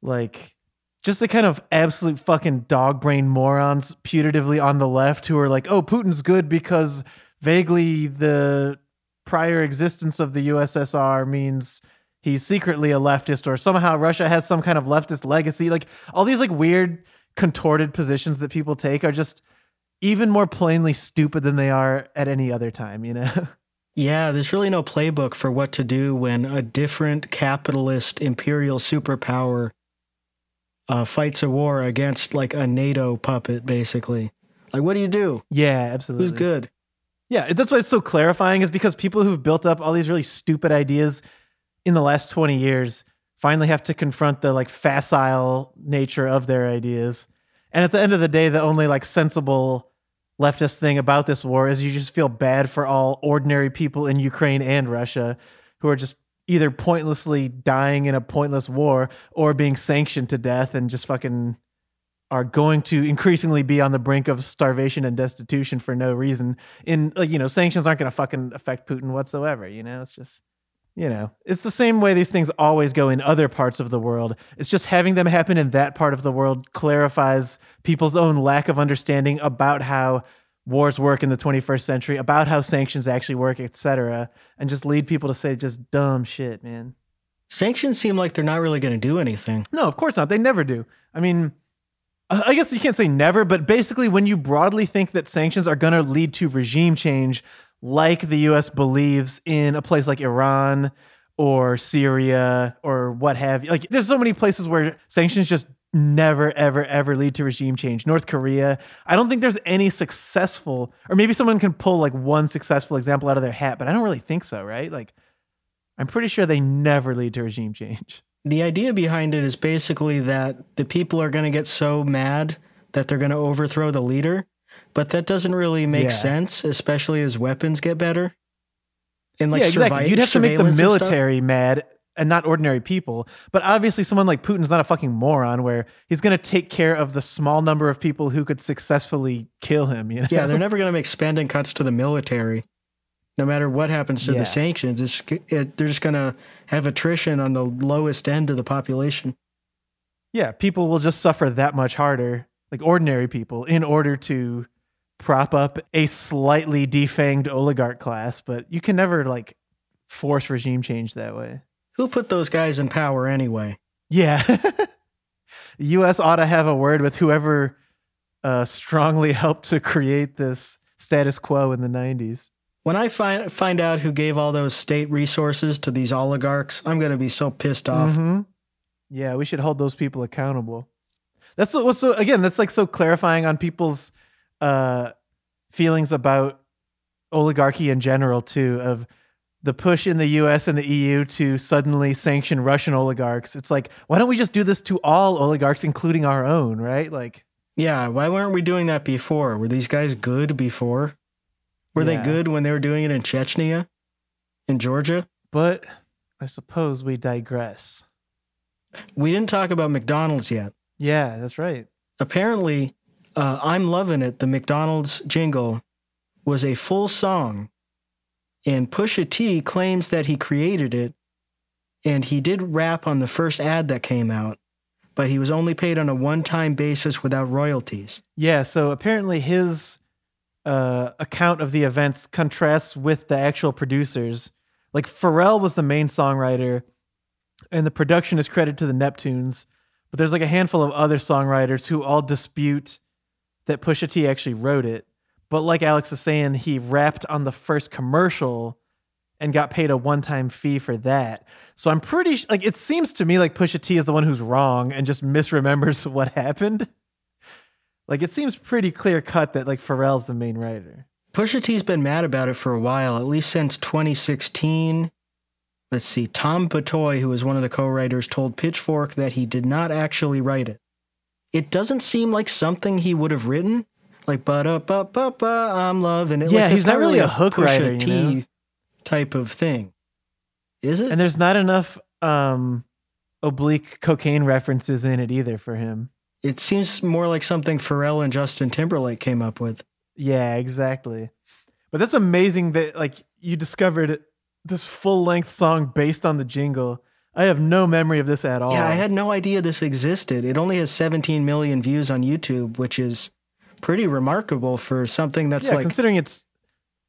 Like, just the kind of absolute fucking dog-brain morons putatively on the left who are like, oh, Putin's good because vaguely the prior existence of the USSR means... he's secretly a leftist, or somehow Russia has some kind of leftist legacy. Like, all these like weird contorted positions that people take are just even more plainly stupid than they are at any other time, you know? Yeah, there's really no playbook for what to do when a different capitalist imperial superpower fights a war against like a NATO puppet, basically. Like, what do you do? Yeah, absolutely. Who's good? Yeah, that's why it's so clarifying, is because people who've built up all these really stupid ideas in the last 20 years finally have to confront the like facile nature of their ideas. And at the end of the day, the only like sensible leftist thing about this war is you just feel bad for all ordinary people in Ukraine and Russia who are just either pointlessly dying in a pointless war or being sanctioned to death and just fucking are going to increasingly be on the brink of starvation and destitution for no reason. In, like, you know, sanctions aren't going to fucking affect Putin whatsoever. You know, it's just... you know, it's the same way these things always go in other parts of the world. It's just having them happen in that part of the world clarifies people's own lack of understanding about how wars work in the 21st century, about how sanctions actually work, etc., and just lead people to say just dumb shit, man. Sanctions seem like they're not really going to do anything. No, of course not. They never do. I mean, I guess you can't say never, but basically when you broadly think that sanctions are going to lead to regime change, like the U.S. believes in a place like Iran or Syria or what have you. Like, there's so many places where sanctions just never, ever, ever lead to regime change. North Korea. I don't think there's any successful, or maybe someone can pull like one successful example out of their hat, but I don't really think so, right? Like, I'm pretty sure they never lead to regime change. The idea behind it is basically that the people are going to get so mad that they're going to overthrow the leader, but that doesn't really make sense, especially as weapons get better. And like, you'd have to make the military and mad and not ordinary people. But obviously someone like Putin's not a fucking moron where he's going to take care of the small number of people who could successfully kill him. You know? Yeah, they're never going to make spending cuts to the military. No matter what happens to the sanctions, they're just going to have attrition on the lowest end of the population. Yeah, people will just suffer that much harder, like ordinary people, in order to prop up a slightly defanged oligarch class. But you can never, like, force regime change that way. Who put those guys in power anyway? Yeah. The U.S. ought to have a word with whoever strongly helped to create this status quo in the 90s. When I find out who gave all those state resources to these oligarchs, I'm going to be so pissed off. Mm-hmm. Yeah, we should hold those people accountable. That's that's like so clarifying on people's feelings about oligarchy in general too, of the push in the US and the EU to suddenly sanction Russian oligarchs. It's like, why don't we just do this to all oligarchs, including our own, right? Like, yeah, why weren't we doing that before? Were these guys good before? Were they good when they were doing it in Chechnya, in Georgia? But I suppose we digress. We didn't talk about McDonald's yet. Yeah, that's right. Apparently, I'm Lovin' It, the McDonald's jingle, was a full song. And Pusha T claims that he created it. And he did rap on the first ad that came out. But he was only paid on a one-time basis without royalties. Yeah, so apparently his account of the events contrasts with the actual producers. Like, Pharrell was the main songwriter, and the production is credited to the Neptunes, but there's like a handful of other songwriters who all dispute that Pusha T actually wrote it. But like Alex is saying, he rapped on the first commercial and got paid a one-time fee for that. So I'm pretty like, it seems to me like Pusha T is the one who's wrong and just misremembers what happened. Like, it seems pretty clear-cut that, like, Pharrell's the main writer. Pusha T's been mad about it for a while, at least since 2016. Let's see, Tom Patoy, who was one of the co-writers, told Pitchfork that he did not actually write it. It doesn't seem like something he would have written. Like, ba-da-ba-ba-ba, I'm loving it. Yeah, like, he's not really a hook Pusha writer, T, you know? Type of thing. Is it? And there's not enough oblique cocaine references in it either for him. It seems more like something Pharrell and Justin Timberlake came up with. Yeah, exactly. But that's amazing that, like, you discovered this full-length song based on the jingle. I have no memory of this at all. Yeah, I had no idea this existed. It only has 17 million views on YouTube, which is pretty remarkable for something that's considering it's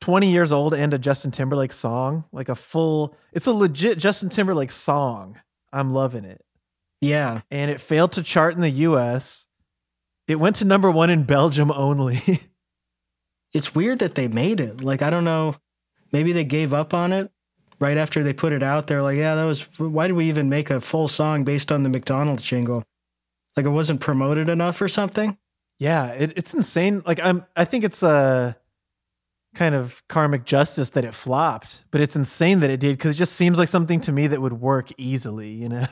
20 years old and a Justin Timberlake song, like it's a legit Justin Timberlake song. I'm Loving It. Yeah. And it failed to chart in the U.S. It went to number one in Belgium only. It's weird that they made it. Like, I don't know. Maybe they gave up on it right after they put it out. They're like, why did we even make a full song based on the McDonald's jingle? Like, it wasn't promoted enough or something? Yeah, it's insane. Like, I think it's a kind of karmic justice that it flopped, but it's insane that it did because it just seems like something to me that would work easily, you know?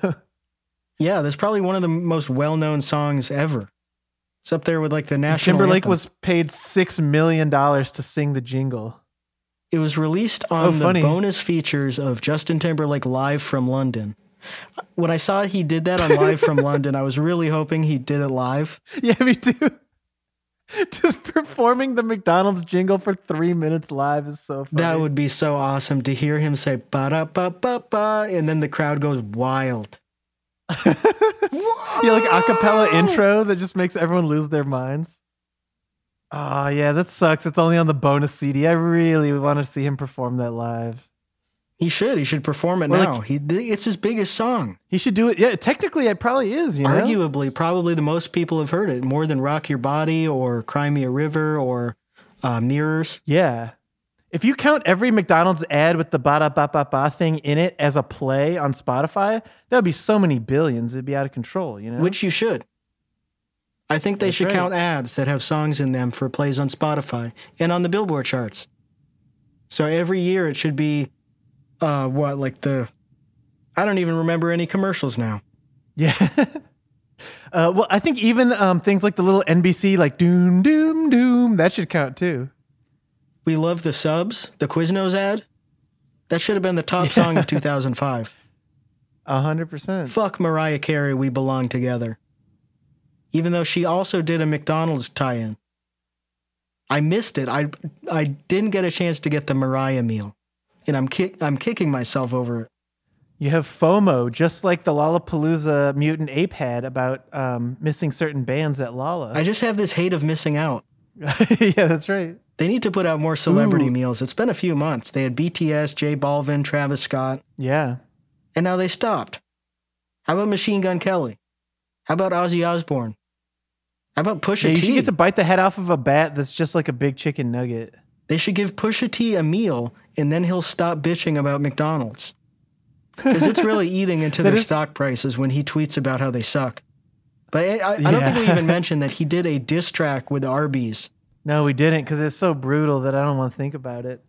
Yeah, that's probably one of the most well-known songs ever. It's up there with like the national anthem. Timberlake was paid $6 million to sing the jingle. It was released on the bonus features of Justin Timberlake Live from London. When I saw he did that on Live from London, I was really hoping he did it live. Yeah, me too. Just performing the McDonald's jingle for 3 minutes live is so funny. That would be so awesome to hear him say, ba-da-ba-ba-ba, and then the crowd goes wild. Yeah, like a cappella intro that just makes everyone lose their minds. Oh, yeah, that sucks. It's only on the bonus CD. I really want to see him perform that live. He should. He should perform it now. It's his biggest song. He should do it. Yeah, technically it probably is. You know? Arguably, probably the most people have heard it, more than Rock Your Body or Cry Me a River or Mirrors. Yeah. If you count every McDonald's ad with the ba-da-ba-ba-ba thing in it as a play on Spotify, that would be so many billions. It'd be out of control, you know? Which you should. I think they should count ads that have songs in them for plays on Spotify and on the Billboard charts. So every year it should be, I don't even remember any commercials now. Yeah. Well, I think even things like the little NBC, like doom, doom, doom, that should count too. We Love the Subs, the Quiznos ad. That should have been the top song of 2005. 100%. Fuck Mariah Carey, We Belong Together. Even though she also did a McDonald's tie-in. I missed it. I didn't get a chance to get the Mariah meal. And I'm kicking myself over it. You have FOMO, just like the Lollapalooza mutant ape had about missing certain bands at Lolla. I just have this hate of missing out. Yeah, that's right. They need to put out more celebrity meals. It's been a few months. They had BTS, J Balvin, Travis Scott. Yeah. And now they stopped. How about Machine Gun Kelly? How about Ozzy Osbourne? How about Pusha T? You should get to bite the head off of a bat that's just like a big chicken nugget. They should give Pusha T a meal, and then he'll stop bitching about McDonald's. Because it's really eating into their stock prices when he tweets about how they suck. But I don't think we even mentioned that he did a diss track with Arby's. No, we didn't, because it's so brutal that I don't want to think about it.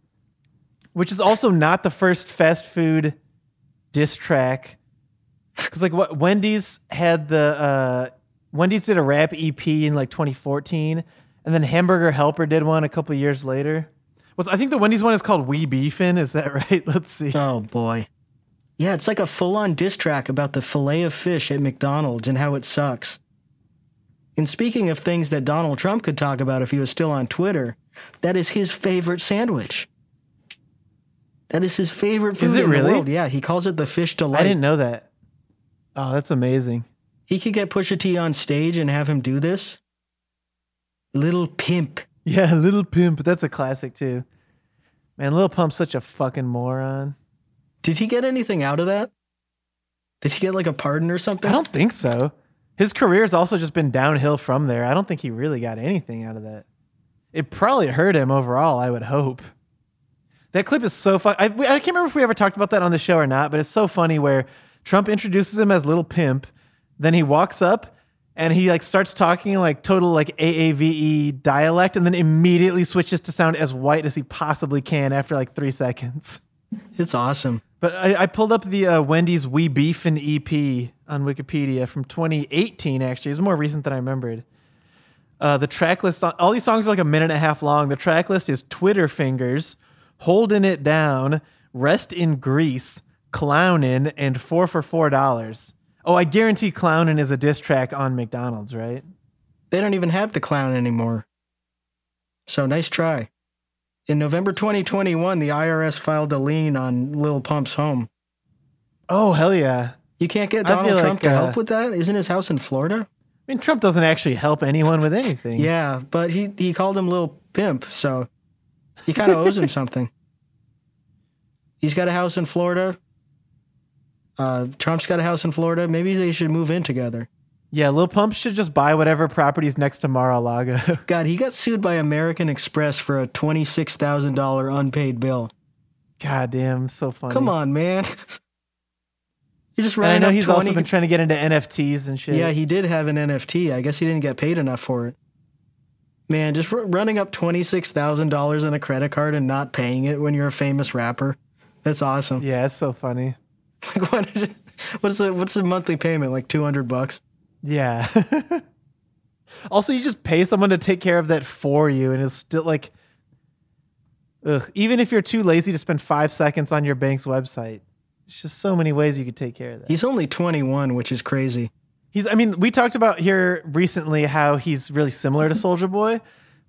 Which is also not the first fast food diss track. Because like what Wendy's had Wendy's did a rap EP in like 2014, and then Hamburger Helper did one a couple years later. I think the Wendy's one is called We Beefin', is that right? Let's see. Oh boy. Yeah, it's like a full-on diss track about the filet of fish at McDonald's and how it sucks. And speaking of things that Donald Trump could talk about if he was still on Twitter, that is his favorite sandwich. That is his favorite food in the world. Yeah, he calls it the Fish Delight. I didn't know that. Oh, that's amazing. He could get Pusha T on stage and have him do this. Little Pimp. Yeah, Little Pimp. That's a classic too. Man, Lil Pump's such a fucking moron. Did he get anything out of that? Did he get like a pardon or something? I don't think so. His career's also just been downhill from there. I don't think he really got anything out of that. It probably hurt him overall, I would hope. That clip is so funny. I can't remember if we ever talked about that on the show or not, but it's so funny where Trump introduces him as Little Pimp, then he walks up and he like starts talking like total like AAVE dialect and then immediately switches to sound as white as he possibly can after like 3 seconds. It's awesome. But I pulled up the Wendy's We Beefin' EP on Wikipedia from 2018, actually. It's more recent than I remembered. The track list, all these songs are like a minute and a half long. The track list is Twitter Fingers, Holdin' It Down, Rest in Grease, Clownin', and Four for $4. Oh, I guarantee Clownin' is a diss track on McDonald's, right? They don't even have the clown anymore. So nice try. In November 2021, the IRS filed a lien on Lil Pump's home. Oh, hell yeah. You can't get Donald Trump to help with that? Isn't his house in Florida? I mean, Trump doesn't actually help anyone with anything. Yeah, but he called him Lil Pimp, so he kind of owes him something. He's got a house in Florida. Trump's got a house in Florida. Maybe they should move in together. Yeah, Lil Pump should just buy whatever property's next to Mar-a-Lago. God, he got sued by American Express for a $26,000 unpaid bill. God damn, so funny. Come on, man. You're just running. And I know he's also been trying to get into NFTs and shit. Yeah, he did have an NFT. I guess he didn't get paid enough for it. Man, just running up $26,000 in a credit card and not paying it when you're a famous rapper. That's awesome. Yeah, it's so funny. Like, what's the monthly payment? Like $200? Yeah. Also, you just pay someone to take care of that for you, and it's still like, ugh. Even if you're too lazy to spend 5 seconds on your bank's website, it's just so many ways you could take care of that. He's only 21, which is crazy. I mean, we talked about here recently how he's really similar to Soulja Boy,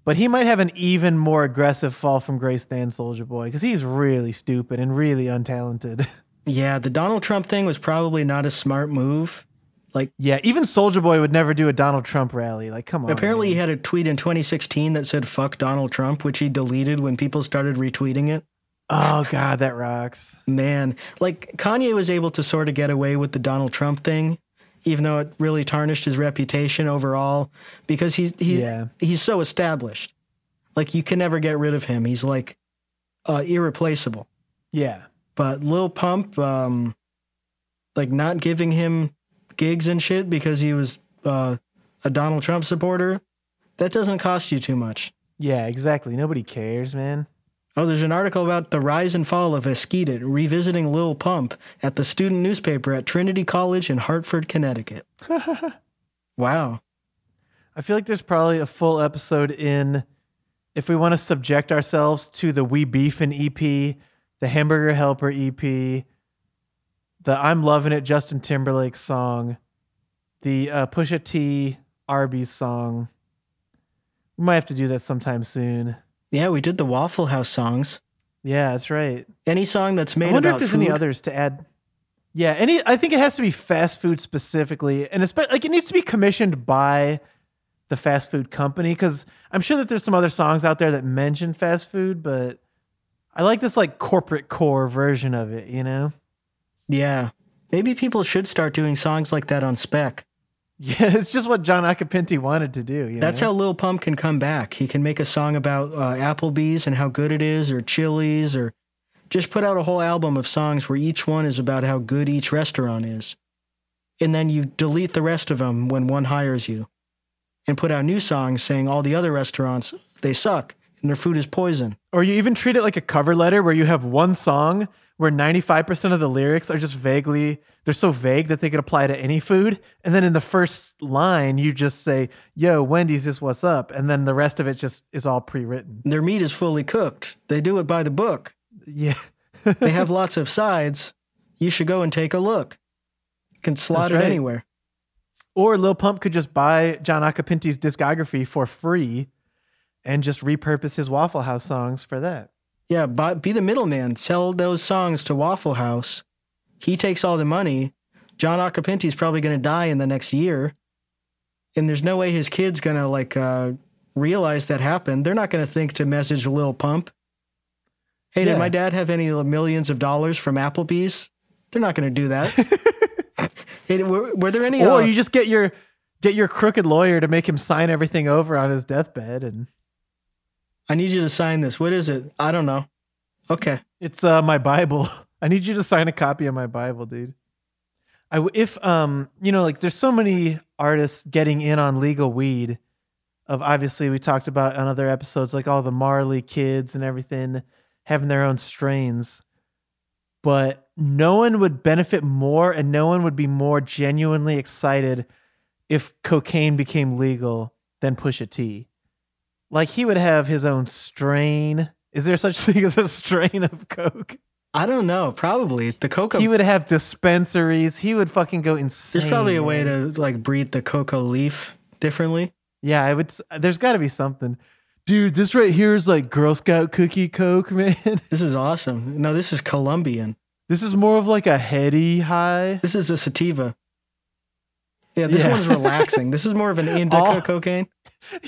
but he might have an even more aggressive fall from grace than Soulja Boy because he's really stupid and really untalented. Yeah, the Donald Trump thing was probably not a smart move. Like, yeah, even Soulja Boy would never do a Donald Trump rally. Like, come on. Apparently, man. He had a tweet in 2016 that said, fuck Donald Trump, which he deleted when people started retweeting it. Oh, God, that rocks. Man, like Kanye was able to sort of get away with the Donald Trump thing, even though it really tarnished his reputation overall, because he's so established. Like, you can never get rid of him. He's, like, irreplaceable. Yeah. But Lil Pump, like, not giving him gigs and shit because he was a Donald Trump supporter, that doesn't cost you too much. Yeah, exactly. Nobody cares, man. Oh, there's an article about the rise and fall of Esquita, revisiting Lil Pump at the student newspaper at Trinity College in Hartford, Connecticut. Wow. I feel like there's probably a full episode in, if we want to subject ourselves to the We Beefin' EP, the Hamburger Helper EP, the I'm Lovin' It Justin Timberlake song, the Pusha T Arby's song. We might have to do that sometime soon. Yeah, we did the Waffle House songs. Yeah, that's right. Any song that's made about food. I wonder if there's any others to add. Yeah, I think it has to be fast food specifically, and especially, like, it needs to be commissioned by the fast food company, because I'm sure that there's some other songs out there that mention fast food, but I like this, like, corporate core version of it, you know? Yeah. Maybe people should start doing songs like that on spec. Yeah, it's just what John Acapinti wanted to do. That's how Lil Pump can come back. He can make a song about Applebee's and how good it is, or Chili's, or just put out a whole album of songs where each one is about how good each restaurant is. And then you delete the rest of them when one hires you, and put out new songs saying all the other restaurants, they suck, and their food is poison. Or you even treat it like a cover letter, where you have one song where 95% of the lyrics are just vaguely, they're so vague that they could apply to any food. And then in the first line, you just say, yo, Wendy's is what's up. And then the rest of it just is all pre-written. Their meat is fully cooked. They do it by the book. Yeah. They have lots of sides. You should go and take a look. You can slot it anywhere. Or Lil Pump could just buy John Acapinti's discography for free and just repurpose his Waffle House songs for that. Yeah, be the middleman. Sell those songs to Waffle House. He takes all the money. John Acapinti's probably going to die in the next year, and there's no way his kid's going to, like, realize that happened. They're not going to think to message Lil Pump. Hey, did my dad have any millions of dollars from Applebee's? They're not going to do that. Were there any? Or you just get your crooked lawyer to make him sign everything over on his deathbed, and I need you to sign this. What is it? I don't know. Okay, it's my Bible. I need you to sign a copy of my Bible, dude. You know, like, there's so many artists getting in on legal weed. Of obviously, we talked about on other episodes, like all the Marley kids and everything having their own strains, but no one would benefit more and no one would be more genuinely excited if cocaine became legal than Pusha T. Like, he would have his own strain. Is there such thing as a strain of coke? I don't know. Probably. The coca. He would have dispensaries. He would fucking go insane. There's probably a way to, like, breed the coca leaf differently. Yeah, I would. There's got to be something. Dude, this right here is like Girl Scout cookie coke, man. This is awesome. No, this is Colombian. This is more of like a heady high. This is a sativa. Yeah, this one's relaxing. This is more of an indica cocaine.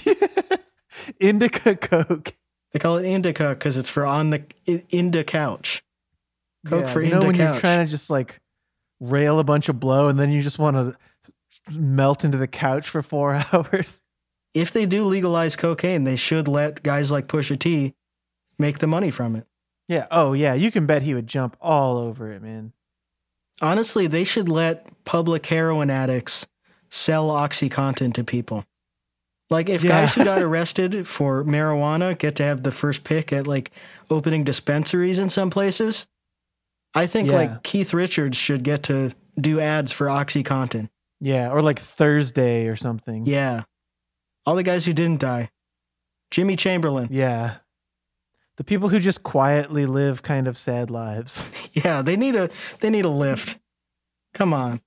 Yeah. Indica coke. They call it indica because it's for on the indica couch. Coke for indica couch. You know when you're trying to just, like, rail a bunch of blow and then you just want to melt into the couch for 4 hours? If they do legalize cocaine, they should let guys like Pusha T make the money from it. Yeah. Oh, yeah. You can bet he would jump all over it, man. Honestly, they should let public heroin addicts sell OxyContin to people. Like, if guys who got arrested for marijuana get to have the first pick at, like, opening dispensaries in some places, I think, like, Keith Richards should get to do ads for OxyContin. Yeah. Or, like, Thursday or something. Yeah. All the guys who didn't die. Jimmy Chamberlain. Yeah. The people who just quietly live kind of sad lives. Yeah, they need a lift. Come on.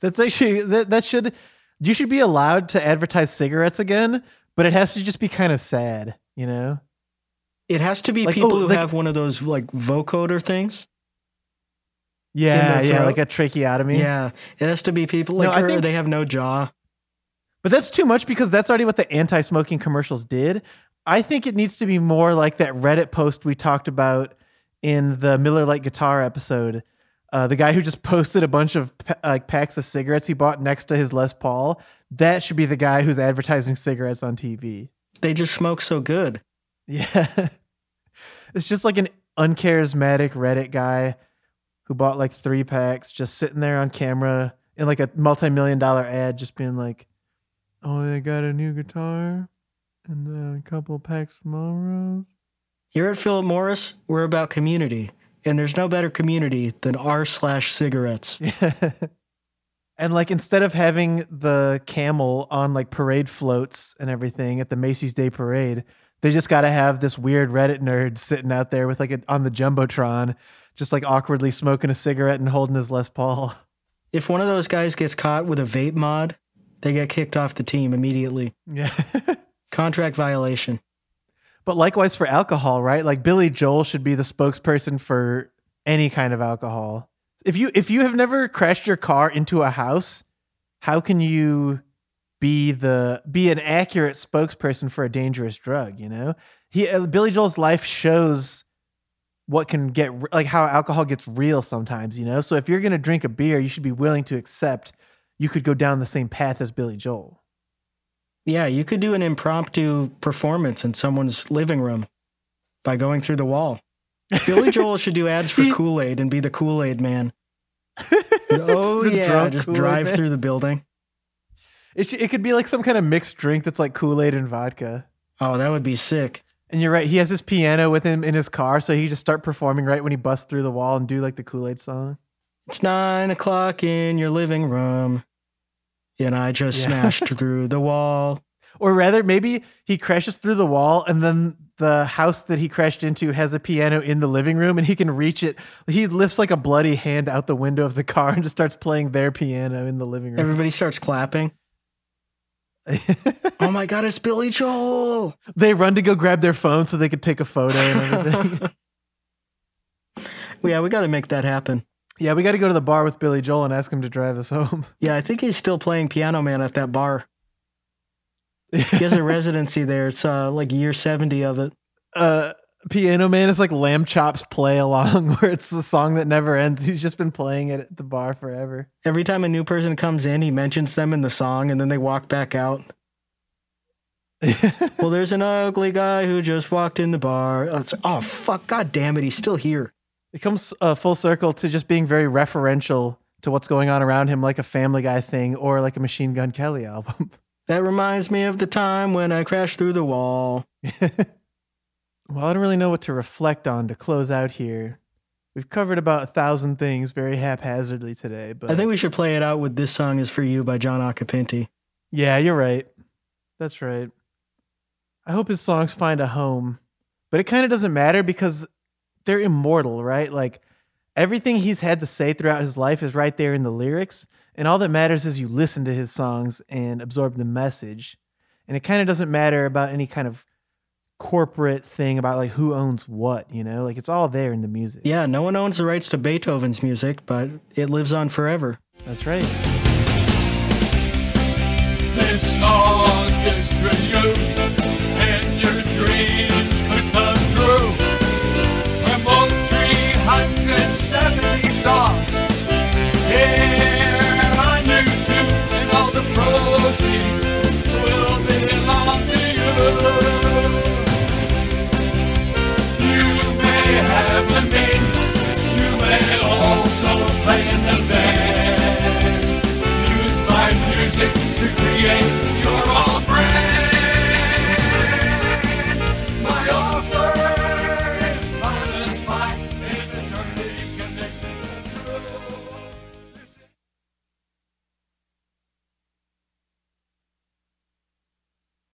That's actually you should be allowed to advertise cigarettes again, but it has to just be kind of sad, you know? It has to be like, people who have one of those, like, vocoder things. Yeah, like a tracheotomy. Yeah. It has to be people like they have no jaw. But that's too much, because that's already what the anti-smoking commercials did. I think it needs to be more like that Reddit post we talked about in the Miller Lite guitar episode, the guy who just posted a bunch of packs of cigarettes he bought next to his Les Paul, that should be the guy who's advertising cigarettes on TV. They just smoke so good. Yeah. It's just like an uncharismatic Reddit guy who bought like 3 packs just sitting there on camera in like a multi-million-dollar ad just being like, oh, they got a new guitar and a couple packs of Marlboros. Here at Philip Morris, we're about community. And there's no better community than r/cigarettes. And like instead of having the camel on like parade floats and everything at the Macy's Day Parade, they just got to have this weird Reddit nerd sitting out there with like on the Jumbotron, just like awkwardly smoking a cigarette and holding his Les Paul. If one of those guys gets caught with a vape mod, they get kicked off the team immediately. Yeah. Contract violation. But likewise for alcohol, right? Like Billy Joel should be the spokesperson for any kind of alcohol. If you have never crashed your car into a house, how can you be an accurate spokesperson for a dangerous drug? You know, Billy Joel's life shows what can get like how alcohol gets real sometimes. You know, so if you're gonna drink a beer, you should be willing to accept you could go down the same path as Billy Joel. Yeah, you could do an impromptu performance in someone's living room by going through the wall. Billy Joel should do ads for Kool-Aid and be the Kool-Aid man. Oh, yeah, just Kool-Aid drive man. Through the building. It could be like some kind of mixed drink that's like Kool-Aid and vodka. Oh, that would be sick. And you're right, he has his piano with him in his car, so he just start performing right when he busts through the wall and do like the Kool-Aid song. It's 9 o'clock in your living room. And I just smashed through the wall. Or rather, maybe he crashes through the wall and then the house that he crashed into has a piano in the living room and he can reach it. He lifts like a bloody hand out the window of the car and just starts playing their piano in the living room. Everybody starts clapping. Oh my God, it's Billy Joel. They run to go grab their phone so they could take a photo and everything. Yeah, we got to make that happen. Yeah, we got to go to the bar with Billy Joel and ask him to drive us home. Yeah, I think he's still playing Piano Man at that bar. He has a residency there. It's like year 70 of it. Piano Man is like Lamb Chop's Play Along, where it's the song that never ends. He's just been playing it at the bar forever. Every time a new person comes in, he mentions them in the song, and then they walk back out. Well, there's an ugly guy who just walked in the bar. Oh, fuck, God damn it, he's still here. It comes full circle to just being very referential to what's going on around him, like a Family Guy thing or like a Machine Gun Kelly album. That reminds me of the time when I crashed through the wall. Well, I don't really know what to reflect on to close out here. We've covered about 1,000 things very haphazardly today. But I think we should play it out with This Song Is For You by John Acapinti. Yeah, you're right. That's right. I hope his songs find a home. But it kind of doesn't matter because they're immortal, right? Like everything he's had to say throughout his life is right there in the lyrics. And all that matters is you listen to his songs and absorb the message. And it kind of doesn't matter about any kind of corporate thing about like who owns what, you know, like it's all there in the music. Yeah. No one owns the rights to Beethoven's music, but it lives on forever. That's right. This song is for you and your dreams could come true. 370 songs. Here on YouTube, and all the proceeds will belong to you. You may have a